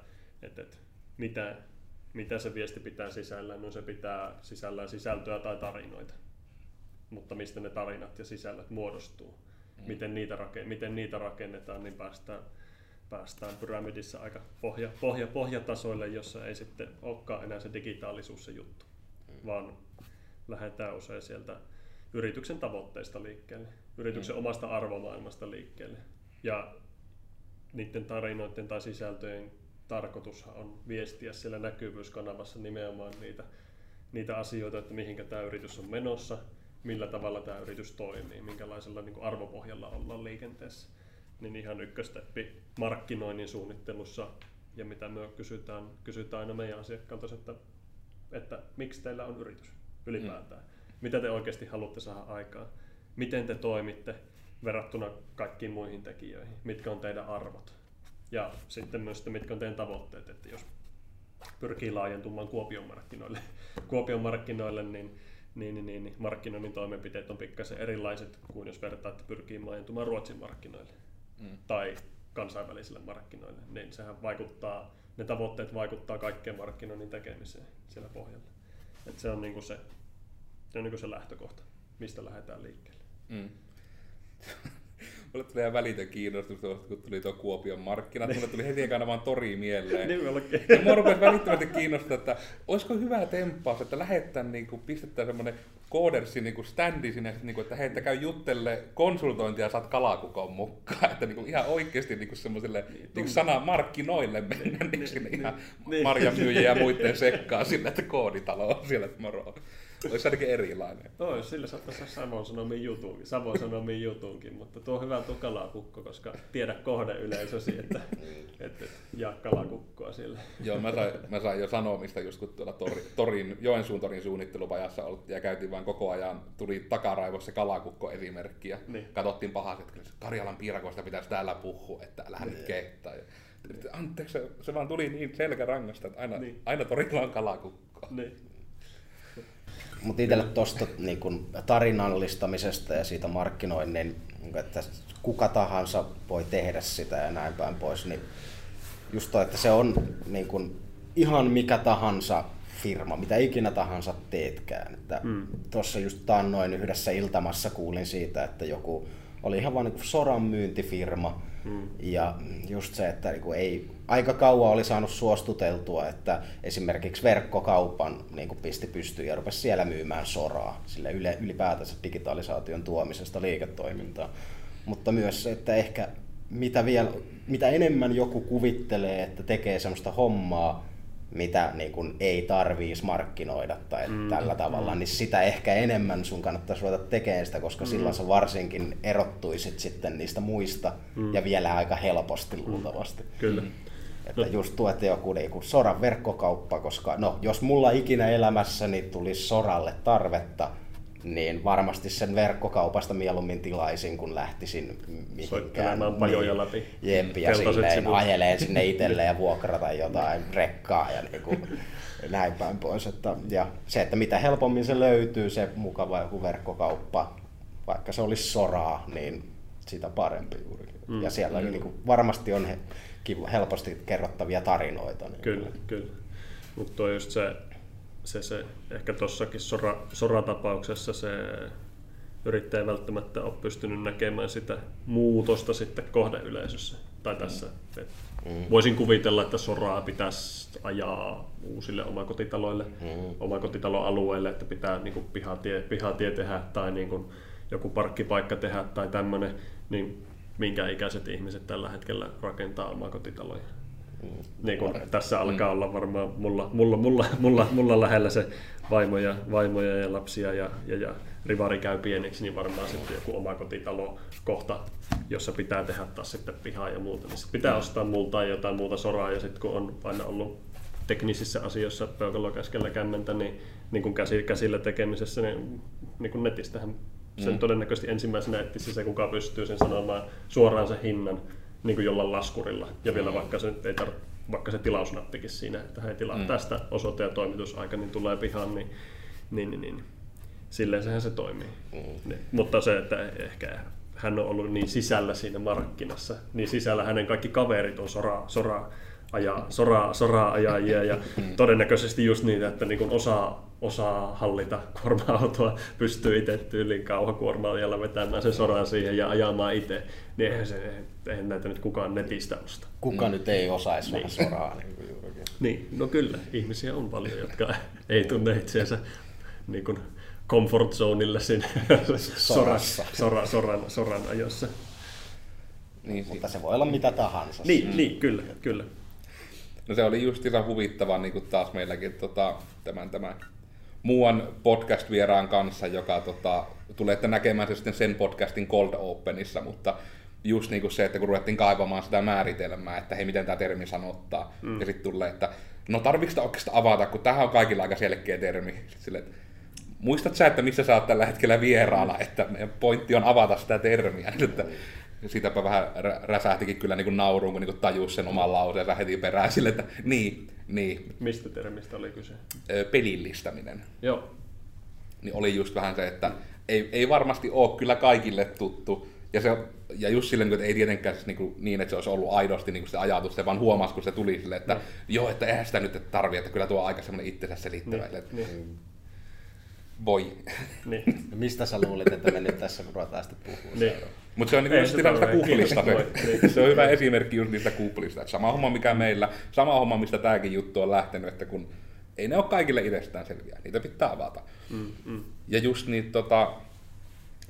mitä se viesti pitää sisällään, no se pitää sisällään sisältöä tai tarinoita. Mutta mistä ne tarinat ja sisällöt muodostuu, miten niitä rakennetaan, niin päästään pyramidissä aika pohjatasoille, jossa ei sitten olekaan enää se digitaalisuus se juttu, vaan lähdetään usein sieltä yrityksen tavoitteista liikkeelle, yrityksen omasta arvomaailmasta liikkeelle. Ja niiden tarinoiden tai sisältöjen tarkoitushan on viestiä siellä näkyvyyskanavassa nimenomaan niitä asioita, että mihinkä tämä yritys on menossa, millä tavalla tämä yritys toimii, minkälaisella niin kuin arvopohjalla ollaan liikenteessä. Niin ihan ykkösteppi markkinoinnin suunnittelussa, ja mitä me kysytään aina meidän asiakkailta, että miksi teillä on yritys ylipäätään, mitä te oikeasti haluatte saada aikaan, miten te toimitte verrattuna kaikkiin muihin tekijöihin, mitkä on teidän arvot, ja sitten myös, että mitkä on teidän tavoitteet, että jos pyrkii laajentumaan Kuopion markkinoille niin markkinoinnin toimenpiteet on pikkasen erilaiset kuin jos vertaa, että pyrkii laajentumaan Ruotsin markkinoille tai kansainvälisille markkinoille. Niin sehän vaikuttaa, ne tavoitteet vaikuttaa kaikkeen markkinoinnin tekemiseen siellä pohjalla. Et se on niinku se lähtökohta, mistä lähdetään liikkeelle. Mulle tuli ihan välitön kiinnostus, kun tuli tuo Kuopion markkinat. Mulle tuli heti enkä vaan Tori mieleen. Ja mua rupesi välittömästi kiinnostaa, että olisiko hyvä temppaus, että lähettään, niin pistetään semmoinen Koodersin niin standi sinne, että hei, että käy juttele konsultointia ja saat kalakukon mukaan. Että niin ihan oikeasti niin semmoiselle niin sanamarkkinoille mennä sinne ihan marjamyyjiä ja muiden sekkaan sille, että kooditalo on siellä, että moro. Olisi ainakin erilainen. Sillä saattaisi Savon Sanomiin jutuunkin, mutta tuo on hyvä tuo kalakukko, koska tiedä kohdeyleisösi, että jaa kalakukkoa sille. Joo, mä sain jo sanomista just kun tuolla Joensuun torin suunnittelupajassa oltiin ja käytiin vaan koko ajan, tuli takaraivossa kalakukko esimerkki ja katsottiin pahasti, että Karjalan piirakoista pitäisi täällä puhua, että älä nyt kehtaa. Anteeksi, se vaan tuli niin selkärangasta, että aina torilla on kalakukko. Mutta itselle tuosta niin tarinallistamisesta ja siitä markkinoinnin, että kuka tahansa voi tehdä sitä ja näin päin pois, niin just toi, että se on niin kuin, ihan mikä tahansa firma, mitä ikinä tahansa teetkään. Tuossa just taannoin yhdessä iltamassa kuulin siitä, että joku oli ihan vaan niin kuin soran myyntifirma ja just se, että niin kuin ei aika kauan oli saanut suostuteltua, että esimerkiksi verkkokaupan niin kuin pisti pystyyn ja rupesi siellä myymään soraa sillä ylipäätänsä digitalisaation tuomisesta liiketoimintaan. Mutta myös se, että ehkä mitä enemmän joku kuvittelee, että tekee semmoista hommaa, mitä niin kuin ei tarvitsisi markkinoida tai tällä tavalla, niin sitä ehkä enemmän sun kannattaisi ruveta tekemään sitä, koska silloin sä varsinkin erottuisit sitten niistä muista ja vielä aika helposti luultavasti. Kyllä. Että just tuette joku niin kuin soran verkkokauppa, koska jos mulla ikinä elämässäni tulisi soralle tarvetta, niin varmasti sen verkkokaupasta mieluummin tilaisin, kun lähtisin mihinkään. Soittelemaan pajoja läpi. Jempiä silleen, ajeleen sinne itselleen ja vuokrata jotain rekkaa ja niin kuin näin päin pois. Ja se, että mitä helpommin se löytyy, se mukava joku verkkokauppa, vaikka se olisi soraa, niin sitä parempi juuri. Ja siellä niin kuin varmasti on helposti kerrottavia tarinoita. Niin kyllä. Mutta tuo just se ehkä tuossakin soratapauksessa se yrittäjä välttämättä on pystynyt näkemään sitä muutosta sitten kohdeyleisössä. Tai tässä. Voisin kuvitella, että soraa pitäisi ajaa uusille omakotitaloille, omakotitaloalueille, että pitää niin kuin pihatie tehdä tai niin kuin joku parkkipaikka tehdä tai tämmöinen, niin minkä ikäiset ihmiset tällä hetkellä rakentaa omakotitaloja. niin kuin tässä alkaa olla varmaan mulla lähellä se vaimoja ja lapsia ja rivari käy pieneksi, niin varmaan sitten joku omakotitalo kohta, jossa pitää tehdä taas sitten pihaa ja muuta. Niin pitää ostaa multaa ja jotain muuta soraa, ja sitten kun on aina ollut teknisissä asioissa peukalo käskellä kämmentä, niin kuin käsillä tekemisessä, niin kuin netistähän sen todennäköisesti ensimmäisenä etsisi se, kuka pystyy sen sanomaan suoraan sen hinnan niin kuin jollain laskurilla. Ja vielä vaikka se, ei vaikka se tilausnappikin siinä, että hei, tilaa tästä, osoite ja toimitusaika, niin tulee pihaan, niin. Silleen sehän se toimii. Niin. Mutta se, että ehkä hän on ollut niin sisällä siinä markkinassa, niin sisällä hänen kaikki kaverit on soraa-ajajia ja todennäköisesti just niitä, että niin kun osaa hallita kuorma-autoa, pystyy itse tyyliin kauhakuorma-ajalla vetämään sen soraa siihen ja ajamaan itse, niin eihän näitä nyt kukaan netistä osta. Kuka nyt ei osaisi vähän soraa? Niin, no kyllä, ihmisiä on paljon, jotka ei tunne itseänsä niin kuin comfort zoneilla siinä soran ajossa. Niin, mutta se voi olla mitä tahansa. Niin kyllä. No se oli just ihan huvittavaa niin kuin taas meilläkin tämän muuan podcast-vieraan kanssa, joka tulette näkemään sen podcastin Cold Openissa, mutta just niin kuin se, että kun ruvettiin kaivamaan sitä määritelmää, että hei, miten tämä termi sanottaa, ja sitten tulee, että no tarvitsetko sitä oikeastaan avata, kun tämähän on kaikilla aika selkeä termi. Sille, että muistat sä, että missä sä oot tällä hetkellä vieraana, että pointti on avata sitä termiä. Että siitäpä vähän räsähtikin kyllä niin kuin nauruun, kun niin kuin tajus sen oman lauseensa heti perään sille, että niin. Mistä termistä oli kyse? Pelillistäminen. Joo. Niin oli just vähän se, että ei varmasti ole kyllä kaikille tuttu. Ja just silleen, että ei tietenkään siis niin, että se olisi ollut aidosti niin kuin se ajatus, se vaan huomasi, kun se tuli silleen, että joo, että eihän sitä nyt tarvitse, että kyllä tuo on aika semmoinen itsensä selittävä. Voi. Niin. Mistä sä luulit, että me nyt tässä ruvetaan sitten puhumaan? Niin. Mutta se on niin sitä kuplista. Se on hyvä esimerkki just niistä kuplista. Sama homma mikä meillä, sama homma mistä tämäkin juttu on lähtenyt, että kun ei ne ole kaikille itsestään selviä, niitä pitää avata. Ja just niitä,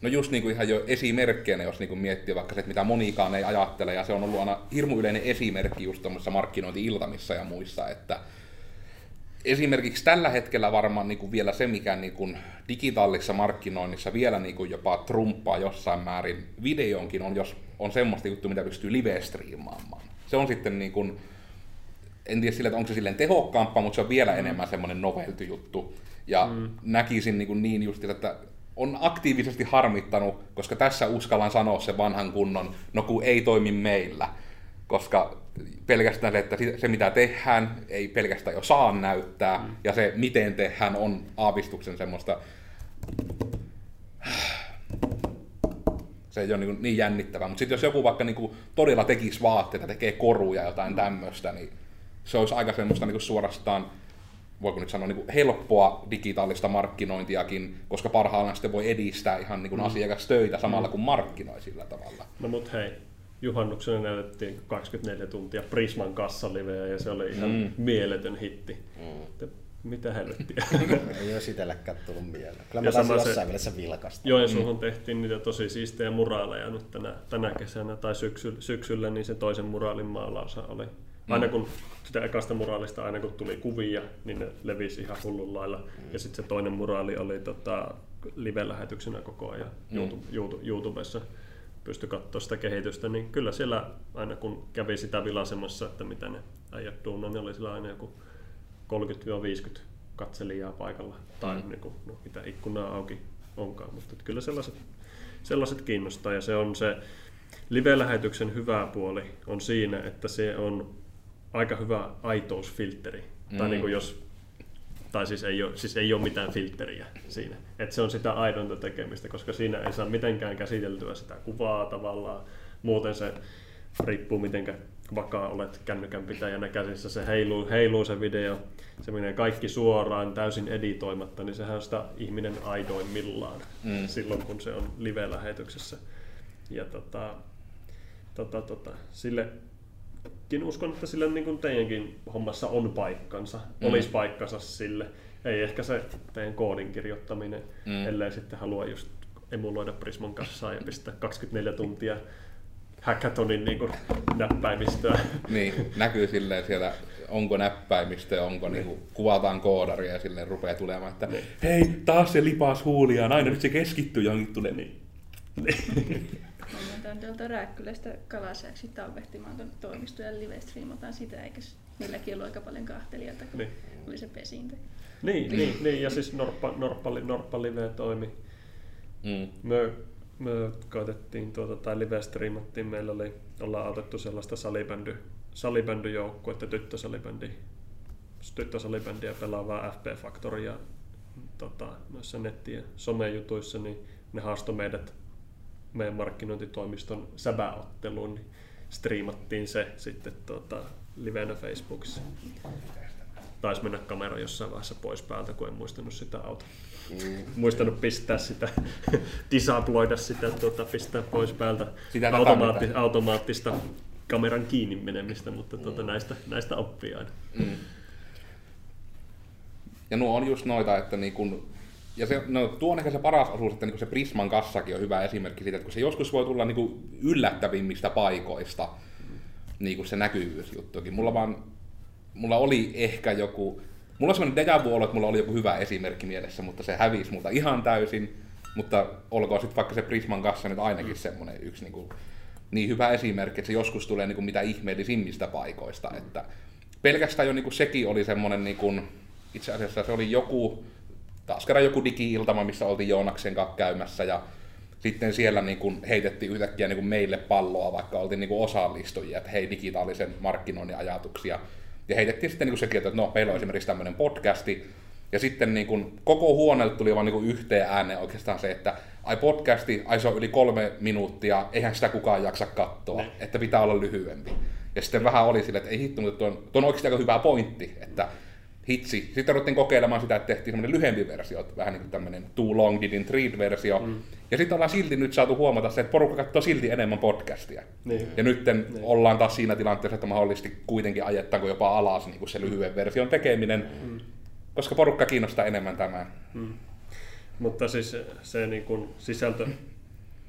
no just niinku ihan jo esimerkkeinä, jos niinku miettii vaikka se, että mitä monikaan ei ajattele, ja se on ollut aina hirmu yleinen esimerkki just tuommoisissa markkinointi-iltamissa ja muissa, että esimerkiksi tällä hetkellä varmaan niin kuin vielä se, mikä niin kuin digitaalisessa markkinoinnissa vielä niin kuin jopa trumppaa jossain määrin videonkin, on jos on semmoista juttu, mitä pystyy live-striimaamaan. Se on sitten, niin kuin, en tiedä sille, että onko se silleen tehokkaampaa, mutta se on vielä enemmän semmoinen novelty juttu. Ja näkisin niin just, että on aktiivisesti harmittanut, koska tässä uskallan sanoa se vanhan kunnon, no kun ei toimi meillä. Koska pelkästään se, että se mitä tehdään, ei pelkästään jo saa näyttää, ja se miten tehdään on aavistuksen semmoista, se ei ole niin jännittävää, mutta sitten jos joku vaikka niin todella tekisi vaatteita, tekee koruja jotain tämmöistä, niin se olisi aika semmoista niin suorastaan, voiko nyt sanoa, niin helppoa digitaalista markkinointiakin, koska parhaillaan sitten voi edistää ihan niin asiakastöitä samalla kuin markkinoi sillä tavalla. No mut hei. Juhannuksena näytettiin 24 tuntia Prisman kassaliveä ja se oli ihan mieletön hitti. Mitä helvettiä? Ei ole sitellekään tullut mieleen. Kyllä mä taisin jossain mielessä vilkasta. Joensuuhun tehtiin niitä tosi siistejä muraaleja nyt tänä kesänä tai syksyllä, niin se toisen muraalin maalausa oli. Aina kun sitä ekasta muraalista tuli kuvia, niin ne levisi ihan hullun lailla. Ja sitten se toinen muraali oli live-lähetyksenä koko ajan YouTubessa. Pysty katsoa sitä kehitystä, niin kyllä siellä aina kun kävi sitä vilaisemassa, että mitä ne äijät duunaa, niin oli siellä aina joku 30-50 katselijaa paikalla tai niin kuin, no, mitä ikkunaa auki onkaan, mutta kyllä sellaiset kiinnostaa, ja se on se live-lähetyksen hyvä puoli on siinä, että se on aika hyvä aitousfilteri, tai niin kuin ei ole mitään filtteriä siinä. Et se on sitä aidonta tekemistä, koska siinä ei saa mitenkään käsiteltyä sitä kuvaa tavallaan. Muuten se riippuu, miten vakaa olet kännykän pitäjänä käsissä. Se heiluu se video, se menee kaikki suoraan, täysin editoimatta, niin sehän on sitä ihminen aidoimmillaan silloin, kun se on live-lähetyksessä. Ja sille... Uskon, että sillä niin kuin teidänkin hommassa on paikkansa, olisi paikkansa sille. Ei ehkä se teidän koodin kirjoittaminen, ellei sitten halua just emuloida Prisman kassaa ja pistää 24 tuntia hackathonin niin näppäimistöä. Niin, näkyy silleen siellä, onko näppäimistöä, onko niin kuvataan koodaria ja silleen rupeaa tulemaan, että niin, hei, taas se lipas huuliaan, aina nyt se keskittyy johonkin tulee. Niin. Mä otan tuolta Rääkkylästä kalasääksi talvehtimaan tuonne toimistoon ja live-striimotaan sitä, eikä niilläkin ollut aika paljon kahtelijalta, kun niin oli se pesintä. Niin, niin, ja siis Norppa live toimi. Mm. Me koitettiin tai live-striimattiin, meillä oli, ollaan autettu sellaista salibändyjoukkuetta, tyttösalibändiä pelaavaa FP-faktoria noissa netti- ja somejutuissa, niin ne haastoi meidän markkinointitoimiston säbäotteluun, niin striimattiin se sitten livenä Facebookissa. Taisi mennä kamera jossain vaiheessa pois päältä, kun en muistanut sitä autoa. Muistanut pistää sitä, disabloida sitä, pistää pois päältä sitä automaattista kameran kiinni menemistä, mutta näistä oppii aina. Mm. Ja nuo on just noita, että niin kun, ja se, no, tuo on ehkä se paras osuus, että niin se Prisman kassakin on hyvä esimerkki siitä, että kun se joskus voi tulla niin yllättävimmistä paikoista, niin se näkyvyysjuttukin. Mulla oli ehkä joku, mulla on semmoinen deja vu, että mulla oli joku hyvä esimerkki mielessä, mutta se hävisi multa ihan täysin. Mutta olkoon sitten vaikka se Prisman kassa nyt ainakin semmoinen yksi niin hyvä esimerkki, että se joskus tulee niin kuin mitä ihmeellisimmistä paikoista. Että pelkästään jo niin kuin sekin oli semmoinen, niin kuin, itse asiassa se oli joku, taas kerran joku digi-iltama, missä oltiin Joonaksen kanssa käymässä. Ja sitten siellä niin kuin heitettiin yhtäkkiä niin kuin meille palloa, vaikka oltiin niin kuin osallistujia, että hei, digitaalisen markkinoinnin ajatuksia. Ja heitettiin sitten niin sekin, että no, meillä on esimerkiksi tämmöinen podcasti. Ja sitten niin kuin koko huoneelta tuli vaan niin yhteen ääneen oikeastaan se, että ai podcasti, ai se on yli 3 minuuttia, eihän sitä kukaan jaksa katsoa, että pitää olla lyhyempi. Ja sitten vähän oli silleen, että ei hitto, mutta tuo on oikeasti aika hyvä pointti, että hitsi. Sitten ruvettiin kokeilemaan sitä, että tehtiin semmoinen lyhempi versio, vähän niin kuin tämmöinen too long didn't read versio. Mm. Ja sitten ollaan silti nyt saatu huomata se, että porukka katsoo silti enemmän podcastia. Niin. Ja nyt ollaan taas siinä tilanteessa, että mahdollisesti kuitenkin ajettaanko jopa alas niin kuin se lyhyen version tekeminen, koska porukka kiinnostaa enemmän tämän. Mm. Mutta siis se niin kuin sisältö,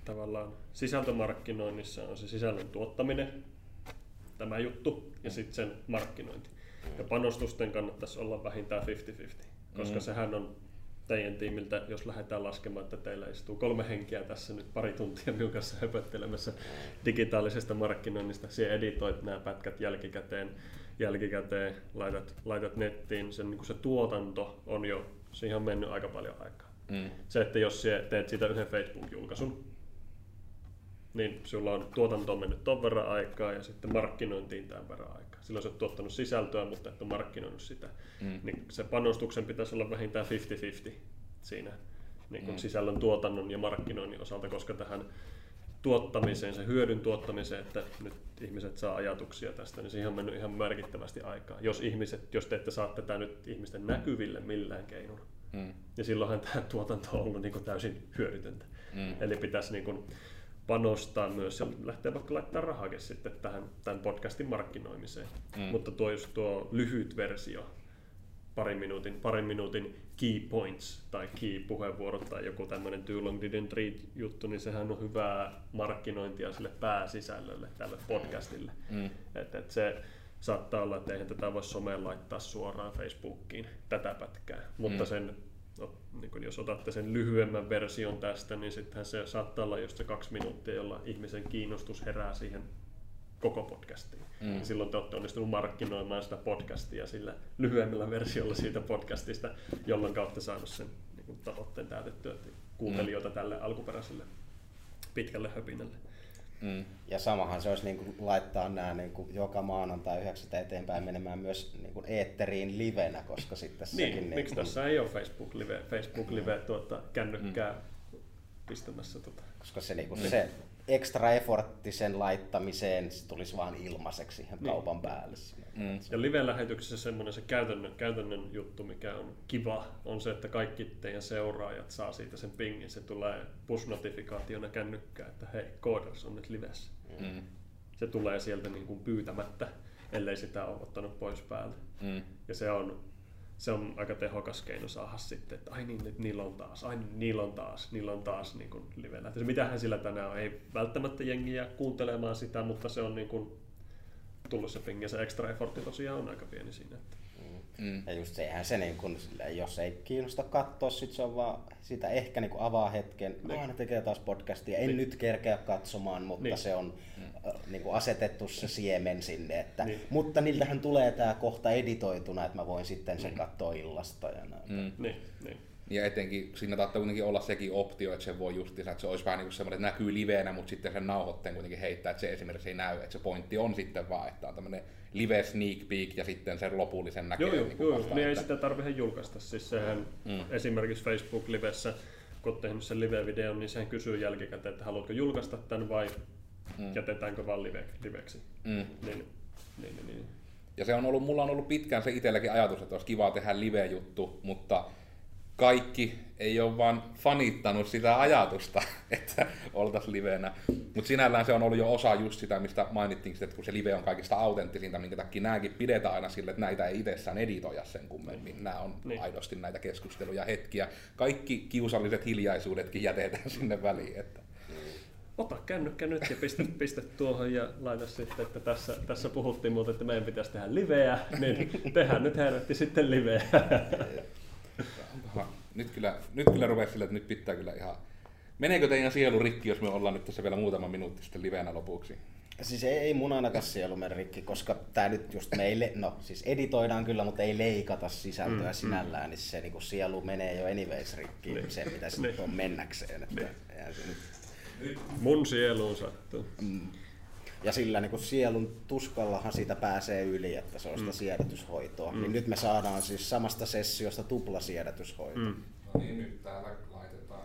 tavallaan sisältömarkkinoinnissa on se sisällön tuottaminen, tämä juttu, ja sitten sen markkinointi. Ja panostusten kannattaisi olla vähintään 50-50, koska sehän on teidän tiimiltä, jos lähdetään laskemaan, että teillä istuu 3 henkeä tässä nyt pari tuntia minun kanssa höpöttelemässä digitaalisesta markkinoinnista. Siihen editoit nämä pätkät jälkikäteen laitat nettiin. Se tuotanto on jo, siihen on mennyt aika paljon aikaa. Mm. Se, että jos teet siitä yhden Facebook-julkaisun, niin sulla on tuotantoon mennyt ton verran aikaa ja sitten markkinointiin tämän verran aikaa. Silloin sä oot tuottanut sisältöä, mutta et ole markkinoinut sitä. Mm. Niin se panostuksen pitäisi olla vähintään 50-50 siinä niin kun sisällön tuotannon ja markkinoinnin osalta, koska tähän tuottamiseen, se hyödyn tuottamiseen, että nyt ihmiset saa ajatuksia tästä, niin siihen on mennyt ihan merkittävästi aikaa. Jos te ette saa tätä nyt ihmisten näkyville millään keinolla, niin silloinhan tämä tuotanto on ollut niin kun täysin hyödytöntä. Mm. Eli pitäisi niin kun panostaa myös ja lähtee vaikka laittamaan rahakin sitten tämän podcastin markkinoimiseen. Mm. Mutta tuo lyhyt versio, parin minuutin key points tai key puheenvuorot tai joku tämmöinen too long didn't read juttu, niin sehän on hyvää markkinointia sille pääsisällölle tälle podcastille. Mm. Et se saattaa olla, että eihän tätä voi someen laittaa suoraan Facebookiin tätä pätkää, mutta sen niin jos otatte sen lyhyemmän version tästä, niin sittenhän se saattaa olla just se 2 minuuttia, jolla ihmisen kiinnostus herää siihen koko podcastiin. Mm. Silloin te olette onnistunut markkinoimaan sitä podcastia sillä lyhyemmällä versiolla siitä podcastista, jolloin olette saanut sen niin tavoitteen täytettyä kuuntelijoita tälle alkuperäiselle pitkälle höpinälle. Mm. Ja samahan se olisi niin kuin laittaa nämä niin kuin joka maanantai 9 eteenpäin menemään myös niin kuin eetteriin livenä, koska sitten niin, sekin... Miksi tässä ei ole Facebook live kännykkää pistämässä? Koska se, niin kuin se extra effortti sen laittamiseen se tulisi vain ilmaiseksi ihan kaupan päälle. Mm. Ja live-lähetyksessä semmoinen se käytännön juttu, mikä on kiva, on se, että kaikki teidän seuraajat saa siitä sen pingin. Se tulee push-notifikaationa kännykkään, että hei, Kooders on nyt livessä. Mm. Se tulee sieltä niin kuin pyytämättä, ellei sitä ole ottanut pois päältä. Mm. Ja se on se on aika tehokas keino saada sitten, että ai niin, nyt niillä on taas niin kuin live-lähtö. Mitähän sillä tänään on? Ei välttämättä jengiä kuuntelemaan sitä, mutta se on niin kuin tullut se pingi ja se extra effortti tosiaan on aika pieni siinä. Ja just sehän se, niin kun, jos ei kiinnosta katsoa, sit se on vaan, sitä ehkä niin kun avaa hetken, aina tekee taas podcastia, en nyt kerkeä katsomaan, mutta se on niin kun asetettu se siemen sinne, että, mutta niiltähän tulee tää kohta editoituna, että mä voin sitten sen katsoa illasta ja näin. Ja etenkin siinä taattaa kuitenkin olla sekin optio, että se voi justiinsa, että se olisi vähän niin kuin semmoinen, että näkyy liveenä, mutta sitten sen nauhoitteen kuitenkin heittää, että se esimerkiksi ei näy, että se pointti on sitten vaan, että on tämmöinen live sneak peek ja sitten sen lopullisen näkee. Niin ei sitä tarvitse julkaista, siis sehän esimerkiksi Facebook-livessä, kun olet tehnyt sen live-videon, niin sehän kysyy jälkikäteen, että haluatko julkaista tämän vai jätetäänkö vaan liveksi. Niin. Ja se on ollut, mulla on ollut pitkään se itselläkin ajatus, että olisi kiva tehdä live-juttu, mutta kaikki ei ole vaan fanittanut sitä ajatusta, että oltaisiin livenä. Mutta sinällään se on ollut jo osa just sitä, mistä mainittiin, että kun se live on kaikista autenttisinta, minkä takia nämäkin pidetään aina sille, että näitä ei itsessään editoja sen kummemmin. Nämä on aidosti näitä keskusteluja, hetkiä. Kaikki kiusalliset hiljaisuudetkin jätetään sinne väliin. Että ota kännykkä nyt ja pistä tuohon ja laita sitten, että tässä puhuttiin muuten, että meidän pitäisi tehdä liveä, niin tehdään nyt herratti sitten liveä. Nyt kyllä rupesi sille, että nyt pitää kyllä ihan. Meneekö teidän sielu rikki, jos me ollaan nyt tässä vielä muutama minuutti sitten livenä lopuksi? Siis ei mun ainakaan sielu mene rikki, koska tää nyt just meille, no siis editoidaan kyllä, mutta ei leikata sisältöä sinällään, niin se niin sielu menee jo anyways rikki, se mitä sitten on mennäkseen. Että, nyt. Mun sieluun sattuu. Ja sillä niin sielun tuskallahan siitä pääsee yli, että se on sitä siedätyshoitoa. Niin nyt me saadaan siis samasta sessiosta tupla siedätyshoito. No niin, nyt täällä laitetaan.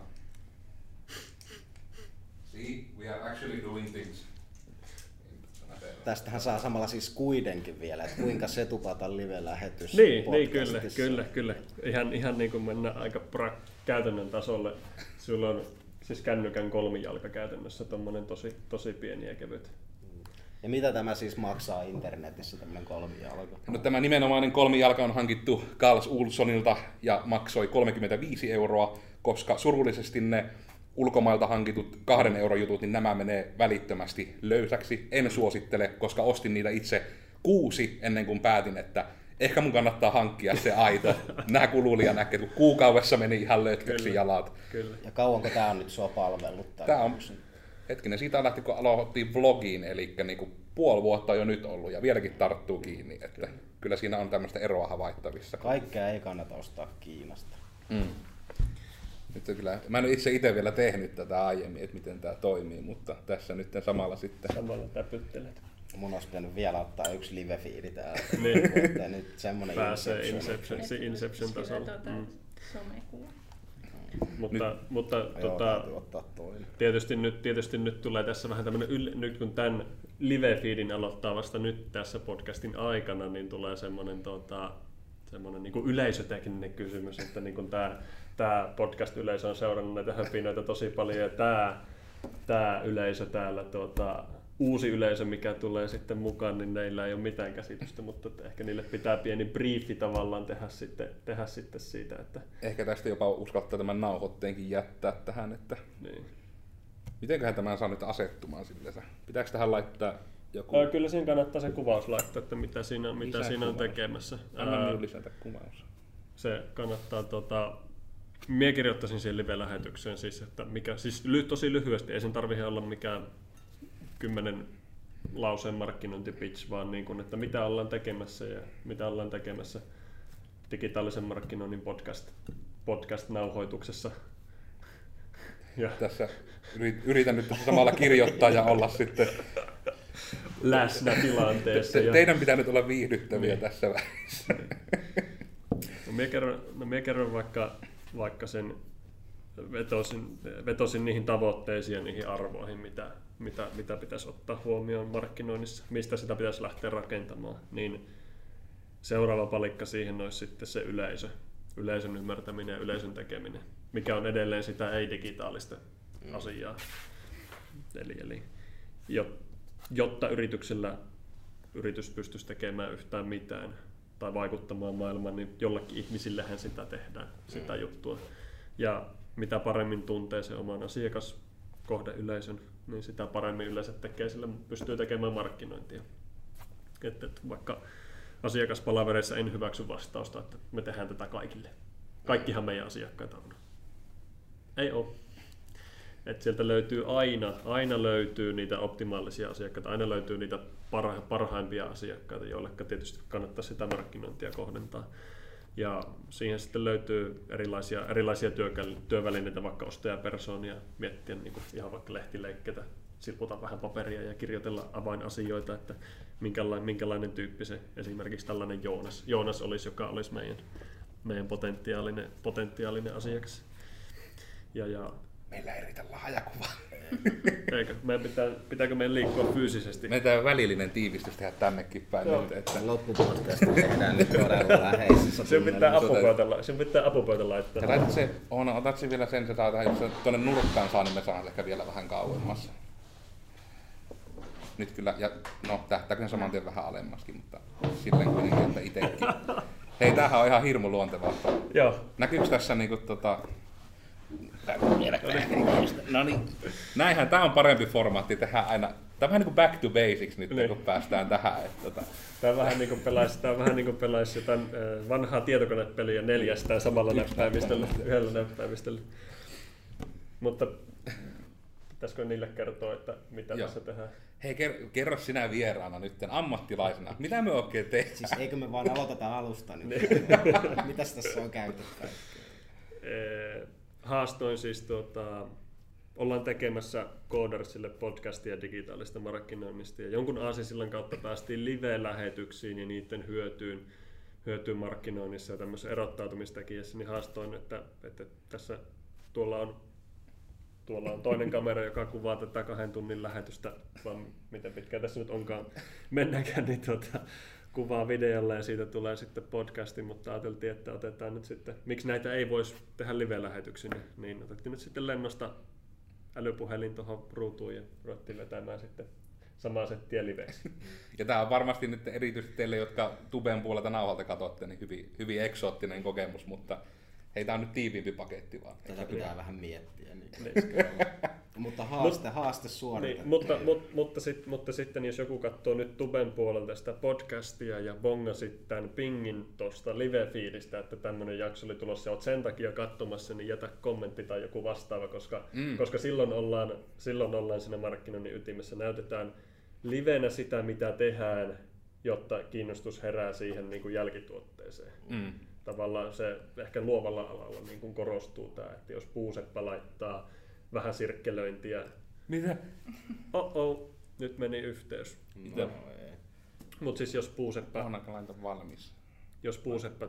See, we are actually doing things. Tästähän saa samalla siis kuidenkin vielä, että kuinka se tupataan live-lähetys podcastissa. Niin, kyllä. Ihan niin kuin mennään aika käytännön tasolle. Sulla on siis kännykän kolmijalka käytännössä, tommonen tosi pieni ja kevyt. Ja mitä tämä siis maksaa internetissä, tämmöinen kolmijalka? No, tämä nimenomainen kolmijalka on hankittu Carlos Olsonilta ja maksoi 35 €, koska surullisesti ne ulkomailta hankitut 2 € jutut, niin nämä menee välittömästi löysäksi. En suosittele, koska ostin niitä itse 6 ennen kuin päätin, että ehkä mun kannattaa hankkia se aito. Nämä kululijanäkkeet, kun kuukaudessa meni ihan lötköksi jalat. Kyllä. Ja kauanko tää on nyt sua palvellut? Tää on. Hetkinen, siitä lähti, kun aloittiin vlogiin, eli niinku 5 vuotta on jo nyt ollut ja vieläkin tarttuu kiinni. Että kyllä siinä on tämmöistä eroa havaittavissa. Kaikkea ei kannata ostaa Kiinasta. Nyt kyllä, mä en itse vielä tehnyt tätä aiemmin, että miten tämä toimii, mutta tässä nyt samalla sitten. Samalla täpyttelet. Mun olisi pitänyt vielä ottaa yksi live-fiili täällä. Niin. Nyt semmoinen pääsee Inception tasolla. Somekuva. Tietysti nyt tulee tässä vähän tämmöinen, nyt kun tämän live-feedin aloittaa vasta nyt tässä podcastin aikana, niin tulee semmoinen niin kuin yleisötekninen kysymys, että niin kuin tämä podcast-yleisö on seurannut näitä höpinöitä tosi paljon ja tämä yleisö täällä, uusi yleisö, mikä tulee sitten mukaan, niin näillä ei ole mitään käsitystä, mutta ehkä niille pitää pieni briefi tavallaan tehdä sitten siitä, että ehkä tästä jopa uskaltaa tämän nauhoitteenkin jättää tähän, että niin. Mitenköhän tämän saa nyt asettumaan sillensä? Pitääkö tähän laittaa joku? Kyllä siinä kannattaa se kuvaus laittaa, että mitä siinä on tekemässä. Anna minun lisätä kuvaus. Se kannattaa minä kirjoittaisin siihen live-lähetykseen siis, että mikä siis tosi lyhyesti, ei sen tarvitse olla mikään 10 lauseen markkinointipitch, vaan niin kuin, että mitä ollaan tekemässä ja mitä ollaan tekemässä digitaalisen markkinoinnin podcast-nauhoituksessa. Ja tässä yritän nyt tässä samalla kirjoittaa ja olla sitten läsnä tilanteessa. Teidän pitää nyt olla viihdyttäviä tässä välissä. Minä kerron vaikka sen vetosin niihin tavoitteisiin ja niihin arvoihin, mitä pitäisi ottaa huomioon markkinoinnissa, mistä sitä pitäisi lähteä rakentamaan, niin seuraava palikka siihen olisi sitten se yleisön ymmärtäminen ja yleisön tekeminen, mikä on edelleen sitä ei-digitaalista asiaa. Eli jotta yritys pystyisi tekemään yhtään mitään, tai vaikuttamaan maailmaan, niin jollekin ihmisillähän sitä tehdään, sitä juttua. Ja mitä paremmin tuntee sen oman asiakaskohdeyleisön, niin sitä paremmin yleensä tekee sillä, pystyy tekemään markkinointia. Et vaikka asiakaspalavereissa en hyväksy vastausta, että me tehdään tätä kaikille. Kaikkihan meidän asiakkaita on. Ei ole. Et sieltä löytyy aina löytyy niitä optimaalisia asiakkaita, aina löytyy niitä parhaimpia asiakkaita, joille tietysti kannattaa sitä markkinointia kohdentaa. Ja siihen sitten löytyy erilaisia työvälineitä, vaikka ostajapersoonia, miettiä niin kuin ihan vaikka lehtileikkeitä, silputaan vähän paperia ja kirjoitella avainasioita, että minkälainen tyyppi se esimerkiksi tällainen Joonas olisi, joka olisi meidän potentiaalinen asiakas. Ja meillä ei riitä lahjakuvaa. Pitääkö meidän liikkua fyysisesti? Meidän välillinen tiivistys tehdä tännekin päin. Joo. Että loppupodcasta tehdään nyt todella läheisessä. Sen pitää apupöytä laittaa. Otatko se vielä sen, jos se tuonne nurkkaan saa, niin me saadaan ehkä vielä vähän kauemmassa. Nyt kyllä, ja no tähtääkö sen saman tien vähän alemmaskin, mutta silleen kuitenkin, että itsekin. Hei, tämähän on ihan hirmu luontevaa. Joo. Näkyykö tässä niinku näinhän tämä on parempi formaatti, tehdään aina. Tämä on vähän niin kuin back to basics nyt, niin. Kun päästään tähän. Tämä vähän niin kuin pelaisi jotain vanhaa tietokonepeliä 4 samalla näppäimistöllä, yhdellä näppäimistöllä. Mutta pitäisikö niille kertoa, että mitä tässä tehdään? Hei, kerro sinä vieraana nyt ammattilaisena, mitä me oikein tehdään? Siis eikö me vaan aloiteta alusta nyt? Mitäs tässä on käyty kaikkea? Haastoin siis, ollaan tekemässä Koodersille podcastia digitaalista markkinoinnista ja jonkun aasinsillan kautta päästiin live-lähetyksiin ja niiden hyötyyn markkinoinnissa ja tämmöisessä erottautumistekijässä, niin haastoin, että tässä tuolla on toinen kamera, joka kuvaa tätä 2 tunnin lähetystä, vaan miten pitkään tässä nyt onkaan mennäkään, niin kuvaa videolla ja siitä tulee sitten podcasti, mutta ajateltiin, että otetaan nyt sitten, miksi näitä ei voisi tehdä live-lähetyksinä, niin otettiin nyt sitten lennosta älypuhelin tuohon ruutuun ja ruvettiin vetämään sitten samaa settiä liveksi. Ja tämä on varmasti nyt erityisesti teille, jotka tuben puolelta nauhalta katsotte, niin hyvin eksoottinen kokemus, mutta hei, tämä on nyt tiiviimpi paketti vaan. Tätä pitää vähän miettiä. Mutta haaste suoritettiin. Niin, mutta sitten jos joku katsoo nyt tuben puolelta sitä podcastia ja bongasit tämän pingin tuosta live-fiilistä, että tämmöinen jakso oli tulossa ja olet sen takia katsomassa, niin jätä kommentti tai joku vastaava, koska silloin ollaan siinä markkinoinnin ytimessä. Näytetään livenä sitä, mitä tehdään, jotta kiinnostus herää siihen niin kuin jälkituotteeseen. Mm. Tavallaan se ehkä luovalla alalla niin kuin korostuu tämä, että jos puuseppä laittaa vähän sirkkelöintiä. Mitä? Nyt meni yhteys. No, mutta siis jos puuseppä... Oonanko laita valmis? Jos puuseppä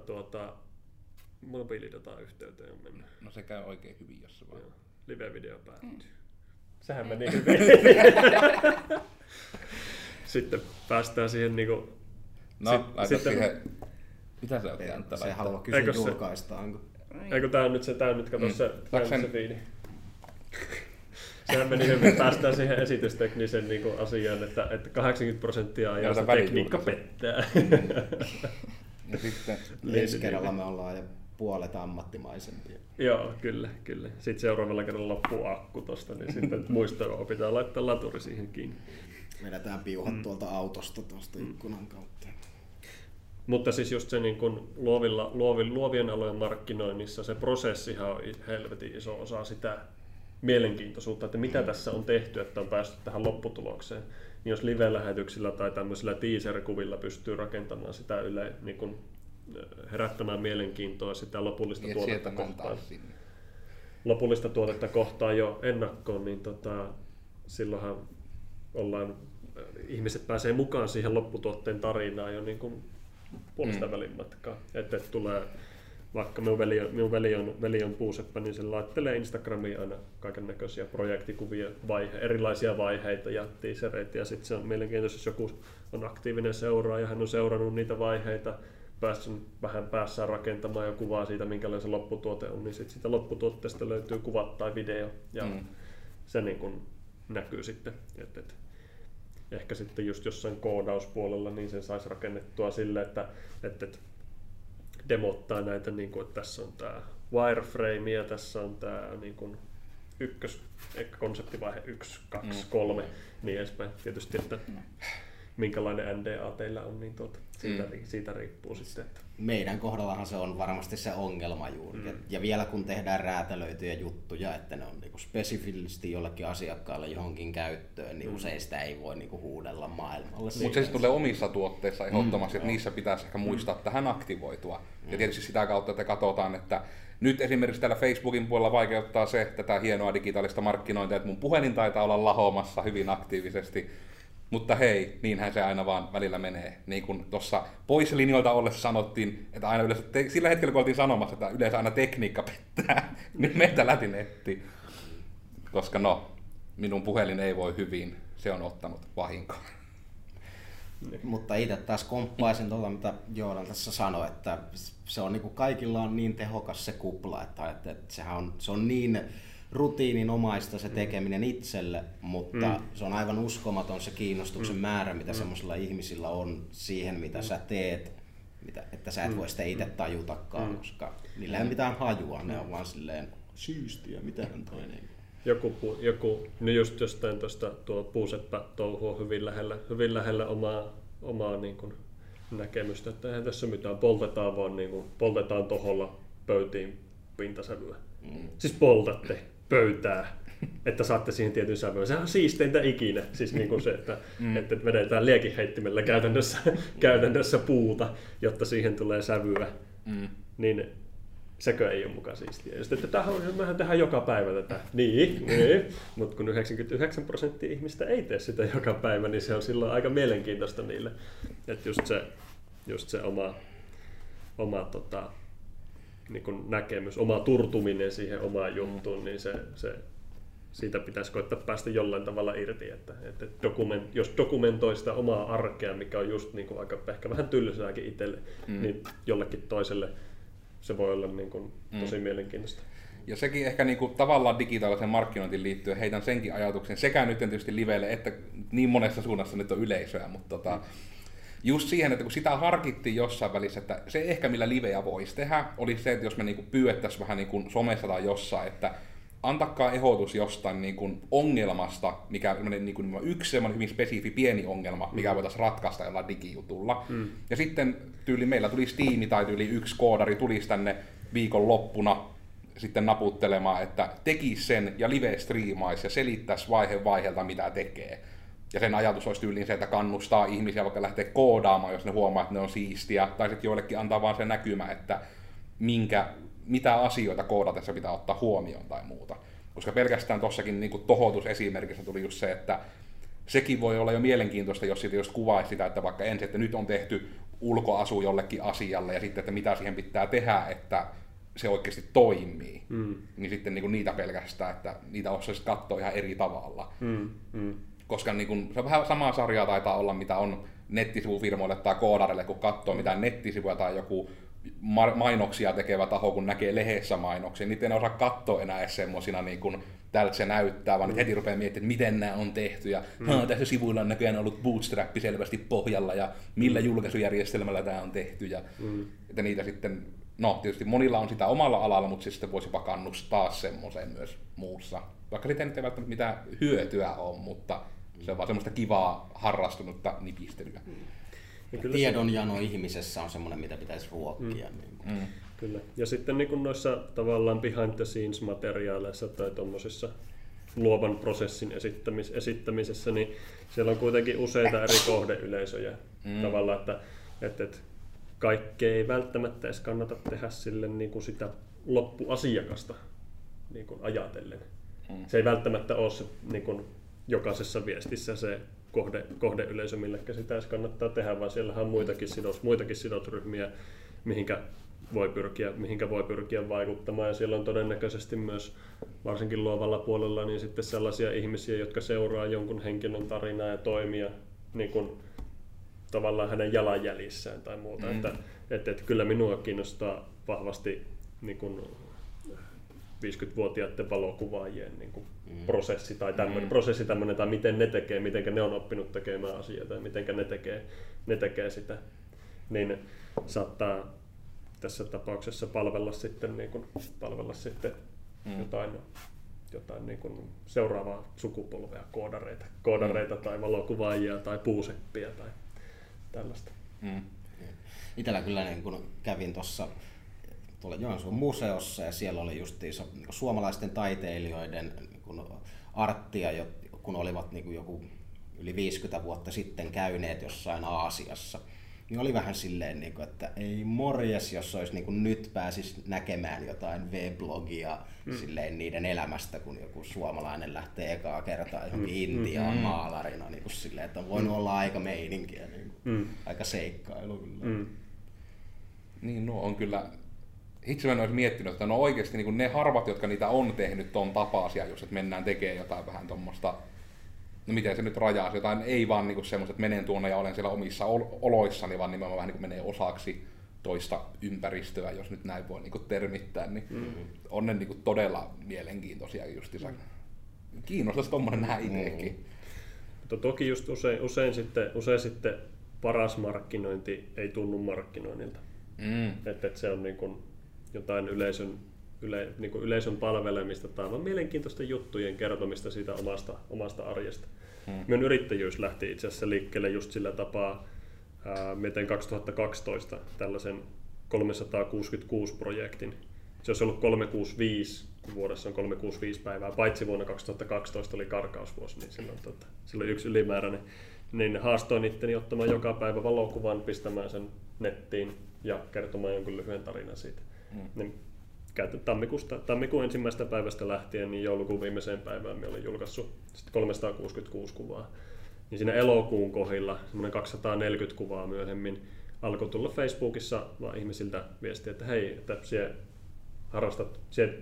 mobiilidataa yhteyteen on mennyt. No se käy oikein hyvin, jos se vaan. Live-video päättyy. Sehän meni hyvin. Sitten päästään siihen niinku... No, laita siihen... Mitä se oikein antaa? Se haluaa kysyä julkaistaanko. Eikö tää on nyt se se fiili? Sehän meni hyvin, päästään siihen esitysteknisen niin asiaan, että 80% ajasta tekniikka pettää. Ja sitten ensi kerralla me ollaan jo puolet ammattimaisempia. Joo, kyllä. Sitten seuraavalla kerralla loppuu akku tosta, niin sitten muistaa, pitää laittaa laturi siihen kiinni. Vedetään piuhat tuolta autosta tuosta ikkunan kautta. Mutta siis just se niin kuin luovien alojen markkinoinnissa se prosessihan on helvetin iso osa sitä mielenkiintoisuutta, että mitä tässä on tehty, että on päästy tähän lopputulokseen. Niin jos live-lähetyksillä tai tämmöisillä teaser-kuvilla pystyy rakentamaan sitä niin kuin herättämään mielenkiintoa sitä lopullista tuotetta kohtaan. Lopullista tuotetta kohtaan jo ennakkoon, niin silloinhan ihmiset pääsee mukaan siihen lopputuotteen tarinaan jo niin kuin puolesta välimatkaa. Että tulee vaikka minun veli on puuseppä, niin se laittelee Instagramiin aina kaikennäköisiä projektikuvia, erilaisia vaiheita ja teasereitä. Ja sitten se on mielenkiintoista, jos joku on aktiivinen seuraaja, hän on seurannut niitä vaiheita, päässään rakentamaan ja kuvaa siitä, minkälainen se lopputuote on, niin sitten siitä lopputuotteesta löytyy kuvat tai video. Ja se niin kun näkyy sitten. ehkä sitten just jossain koodauspuolella niin sen saisi rakennettua sille, että demottaa näitä, niin kuin, että tässä on tämä wireframe ja tässä on tämä niin kuin ykkös, konseptivaihe 1, 2, 3, niin edespäin. Tietysti, että minkälainen NDA teillä on, niin siitä riippuu sitten. Meidän kohdallahan se on varmasti se ongelma juuri. Ja vielä kun tehdään räätälöityjä juttuja, että ne on niinku spesifisesti jollekin asiakkaalle johonkin käyttöön, niin usein sitä ei voi niinku huudella maailmalle. Mutta se tulee omissa tuotteissa ehdottomasti, että niissä pitäisi ehkä muistaa tähän aktivoitua. Ja tietysti sitä kautta, että katsotaan, että nyt esimerkiksi täällä Facebookin puolella vaikeuttaa se tätä hienoa digitaalista markkinointia, että mun puhelin taitaa olla lahoamassa hyvin aktiivisesti. Mutta hei, niinhän se aina vaan välillä menee. Niin kuin tuossa pois linjoilta ollessa sanottiin, että aina yleensä, sillä hetkellä kun oltiin sanomassa, että yleensä aina tekniikka pettää, niin meitä läti netti. Koska minun puhelin ei voi hyvin, se on ottanut vahinkoa. Mutta itse taas komppaisin tuolla, mitä Joona tässä sanoi, että se on niin kuin kaikilla on niin tehokas se kupla, että se on niin rutiininomaista se tekeminen itselle, mutta se on aivan uskomaton se kiinnostuksen määrä, mitä semmoisilla ihmisillä on siihen, mitä sä teet, että sä et voi sitä itse tajutakaan, koska niillä ei mitään hajua, ne on vaan silleen siistiä, mitään toinen. Joku niin just jostain tuosta tuo puuseppä-touhu on hyvin lähellä omaa niin kuin näkemystä, että eihän tässä mitään, poltetaan vaan niin kuin, poltetaan toholla pöytiin pintasävyä. Siis poltatte pöytää, että saatte siihen tietyn sävyyn. Sehän on siisteintä ikinä, siis niin kuin se, että vedetään liekinheittimellä käytännössä puuta, jotta siihen tulee sävyä. Niin sekö ei ole mukaan siistiä. Ja sitten, että mehän tehdään joka päivä tätä. Niin. Mutta kun 99% ihmistä ei tee sitä joka päivä, niin se on silloin aika mielenkiintoista niille. Että just se oma niin kun näkemys, oma turtuminen siihen omaan juttuun, niin se siitä pitäisi koittaa päästä jollain tavalla irti, että jos dokumentoi sitä omaa arkea, mikä on just niin kun aika ehkä vähän tylsääkin itselle, niin jollekin toiselle se voi olla niin kun tosi mielenkiintoista. Ja sekin ehkä niin kuin tavallaan digitaalisen markkinointiin liittyen heitän senkin ajatuksen sekä nyt tietysti liveille, että niin monessa suunnassa nyt on yleisöä, mutta just siihen, että kun sitä harkittiin jossain välissä, että se ehkä millä liveä voisi tehdä, oli se, että jos me niinku pyydettäisiin vähän niinku somessa tai jossain, että antakaa ehdotus jostain niinku ongelmasta, mikä on niinku yksi sellainen hyvin spesifi pieni ongelma, mikä voitaisiin ratkaista jollain digijutulla. Ja sitten tyyli meillä tuli Steam tai tyyli yksi koodari tulisi tänne viikonloppuna sitten naputtelemaan, että tekisi sen ja live-striimaisi ja selittäisi vaihe vaiheelta mitä tekee. Ja sen ajatus olisi tyyliin se, että kannustaa ihmisiä vaikka lähteä koodaamaan, jos ne huomaa, että ne on siistiä. Tai sitten joillekin antaa vaan se näkymä, että mitä asioita koodatessa pitää ottaa huomioon tai muuta. Koska pelkästään tuossakin niin tohotusesimerkissä tuli just se, että sekin voi olla jo mielenkiintoista, jos siitä just kuvaisi sitä, että vaikka ensin, että nyt on tehty ulkoasu jollekin asialle ja sitten, että mitä siihen pitää tehdä, että se oikeasti toimii. Niin sitten niin niitä pelkästään, että niitä osaisi katsoa ihan eri tavalla. Koska niin kun, se on vähän samaa sarjaa taitaa olla, mitä on nettisivufirmoille tai koodarille, kun katsoo mitään nettisivuja tai joku mainoksia tekevä taho, kun näkee lehdessä mainoksia, niin ei osaa katsoa enää edes semmoisina, niin kun tältä se näyttää, vaan heti rupeaa miettimään, miten nämä on tehty. Ja, tässä sivuilla on näköjään ollut bootstrappi selvästi pohjalla ja millä julkaisujärjestelmällä tämä on tehty. Ja, että niitä sitten, tietysti monilla on sitä omalla alalla, mutta sitten voisi kannustaa semmoiseen myös muussa. Vaikka siitä nyt ei välttämättä mitään hyötyä ole, mutta se on vaan semmoista kivaa, harrastunutta nipistelyä. Tiedonjano ihmisessä on semmoinen, mitä pitäisi ruokkia. Kyllä. Ja sitten niin kuin noissa tavallaan behind the scenes materiaaleissa tai tuommoisissa luovan prosessin esittämisessä, niin siellä on kuitenkin useita eri kohdeyleisöjä. Tavallaan, että kaikkea ei välttämättä edes kannata tehdä sille niin kuin sitä loppuasiakasta niin kuin ajatellen. Se ei välttämättä ole se, niin kuin jokaisessa viestissä se kohdeyleisö, millekä sitä edes kannattaa tehdä, vaan siellähän on muitakin sidosryhmiä, mihinkä voi pyrkiä vaikuttamaan. Ja siellä on todennäköisesti myös, varsinkin luovalla puolella, niin sitten sellaisia ihmisiä, jotka seuraa jonkun henkilön tarinaa ja toimia niin kuin tavallaan hänen jalanjäljissään tai muuta. Että kyllä minua kiinnostaa vahvasti niin kuin 50-vuotiaiden valokuvaajien niin kuin prosessi tai tämmöinen, prosessi tämmöinen, tai miten ne tekee, miten ne on oppinut tekemään asioita ja miten ne tekee sitä, niin saattaa tässä tapauksessa palvella sitten jotain niin kuin seuraavaa sukupolvea, koodareita tai valokuvaajia tai puuseppia tai tällaista. Itellä kyllä niin kun kävin tuolla Joensuun museossa ja siellä oli justiinsa niin suomalaisten taiteilijoiden niin arttia, kun olivat niin joku yli 50 vuotta sitten käyneet jossain Aasiassa. Niin oli vähän silleen, niin kun, että ei morjes, jos olisi, niin kun nyt pääsisi näkemään jotain weblogia silleen niiden elämästä, kun joku suomalainen lähtee ekaa kertaa johonkin Intiaan maalarina. Niin kun silleen, että on voinut olla aika meininkiä, niin kun, aika seikkailu kyllä. Niin, no on kyllä. Itse en olisi miettinyt, että no oikeasti niin ne harvat, jotka niitä on tehnyt ton tapaisia, jos mennään tekemään jotain vähän tuommoista, no miten se nyt rajaa, jotain ei vaan niin semmoista, että menen tuonne ja olen siellä omissa oloissani, vaan nimenomaan vähän niin menee osaksi toista ympäristöä, jos nyt näin voi niin termittää, niin on ne niin todella mielenkiintoisia justiinsa. Kiinnostaisi tuommoinen nähdä itsekin. Mutta toki just usein sitten paras markkinointi ei tunnu markkinoinnilta. Että se on niin kuin jotain yleisön palvelemista tai vaan mielenkiintoisten juttujen kertomista siitä omasta arjesta. Minun yrittäjyys lähti itse asiassa liikkeelle just sillä tapaa, miten 2012 tällaisen 366-projektin. Se olisi ollut 365, vuodessa on 365 päivää, paitsi vuonna 2012 oli karkausvuosi, niin silloin yksi ylimääräinen. Niin haastoin itteni ottamaan joka päivä valokuvan, pistämään sen nettiin ja kertomaan jonkun lyhyen tarinan siitä. Niin tammikuun ensimmäisestä päivästä lähtien niin joulukuun viimeiseen päivään olin julkaissut 366 kuvaa. Niin siinä elokuun kohdilla, semmoinen 240 kuvaa myöhemmin, alkoi tulla Facebookissa vaan ihmisiltä viestiä, että hei, että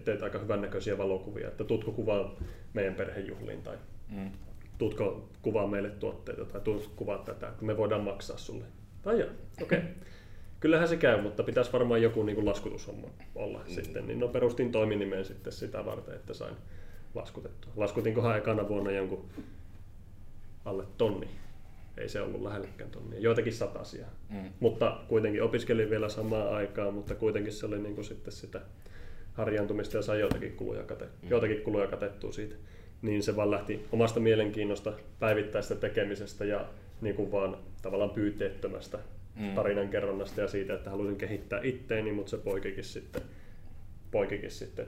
teet aika hyvännäköisiä valokuvia, että tutko kuvaa meidän perhejuhliin tai tutko kuvaa meille tuotteita tai tutko kuvaa tätä, että me voidaan maksaa sulle. Tai joo, okei. Kyllähän se käy, mutta pitäisi varmaan joku niin kuin laskutushomma olla sitten. Niin perustin toiminimen sitten sitä varten, että sain laskutettua. Laskutinkohan ekana vuonna jonkun alle 1 000. Ei se ollut lähellekään 1 000. Joitakin satasia. Mutta kuitenkin opiskelin vielä samaan aikaan, mutta kuitenkin se oli niin kuin sitten sitä harjaantumista ja sai joitakin kuluja katettua siitä. Niin se vaan lähti omasta mielenkiinnosta, päivittäisestä tekemisestä ja niin kuin vaan tavallaan pyyteettömästä tarinankerronnasta ja siitä, että halusin kehittää itteeni, mutta se poikikin sitten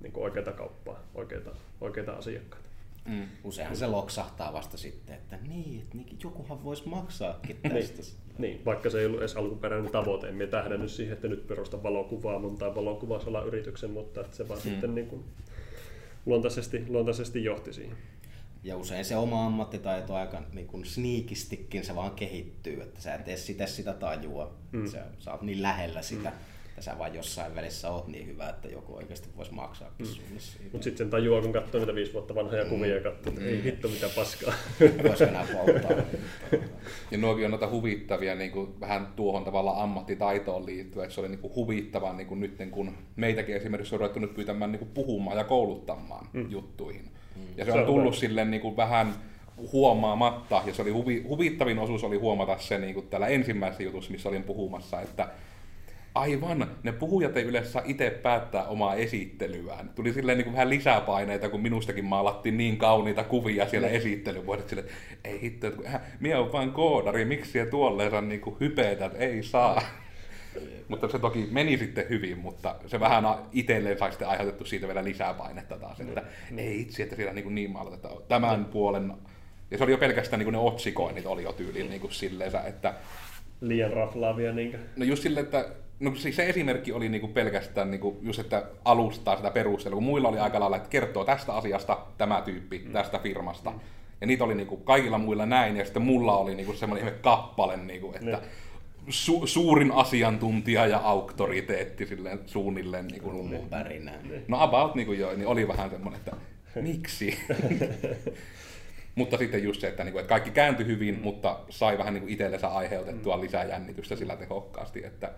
niin kuin oikeata kauppaa, oikeita asiakkaita. Useinhan se loksahtaa vasta sitten, että jokuhan voisi maksaakin tästä. Niin, vaikka se ei ollut edes alkuperäinen tavoite, en tähdännyt siihen, että nyt perustan valokuvaamon tai valokuvausalayrityksen, mutta että se vaan sitten niin kuin luontaisesti johti siihen. Ja usein se oma ammattitaito aika niin kuin sniikistikin se vaan kehittyy, että sä et edes itse sitä tajua, sä oot niin lähellä sitä, että sä vaan jossain välissä oot niin hyvä, että joku oikeasti voisi maksaakin sulle siitä. Mutta sitten sen tajuaa, kun katsoo niitä 5 vuotta vanhoja kuvia ja katsoo, että ei hitto mitään paskaa. Voisi enää polttaa. Ja nuokin on noita huvittavia niin kuin vähän tuohon tavallaan ammattitaitoon liittyen, että se oli niin kuin huvittavaa niin kuin nyt, kun meitäkin esimerkiksi on ruvettu nyt pyytämään niin kuin puhumaan ja kouluttamaan juttuihin. Ja se on tullut sille niin kuin vähän huomaamatta, ja se oli huvittavin osuus oli huomata se niin kuin täällä ensimmäisessä jutussa, missä olin puhumassa, että aivan, ne puhujat ei yleensä saa itse päättää omaa esittelyään. Tuli silleen niin kuin vähän lisäpaineita, kun minustakin maalattiin niin kauniita kuvia siellä esittelyvuodessa, että ei hitto, minä olen vain koodari, miksi siellä tuolleensa niin kuin hypetä, ei saa. Mutta se toki meni sitten hyvin, mutta se vähän itselleen sai sitten aiheutettu siitä vielä lisää painetta taas, että ei itse, että siellä niin maalatetaan tämän puolen. Ja se oli jo pelkästään niin kuin ne otsikoinnit oli jo tyyliin niin kuin silleensä, että liian raflaavia niinkö? No just silleen, että no siis se esimerkki oli niin kuin pelkästään niin kuin just, että alustaa sitä perustelua, kun muilla oli aika lailla, että kertoo tästä asiasta tämä tyyppi, tästä firmasta. Ja niitä oli niin kuin kaikilla muilla näin, ja sitten mulla oli niin kuin semmoinen ihme kappale, niin kuin, että suurin asiantuntija ja auktoriteetti silleen suunnilleen niin kuin rununpärinä. No about niin kuin joo, niin oli vähän semmoinen, että miksi? Mutta sitten just se, että kaikki kääntyi hyvin, mutta sai vähän niin kuin itsellensä aiheutettua lisää jännitystä sillä tehokkaasti, että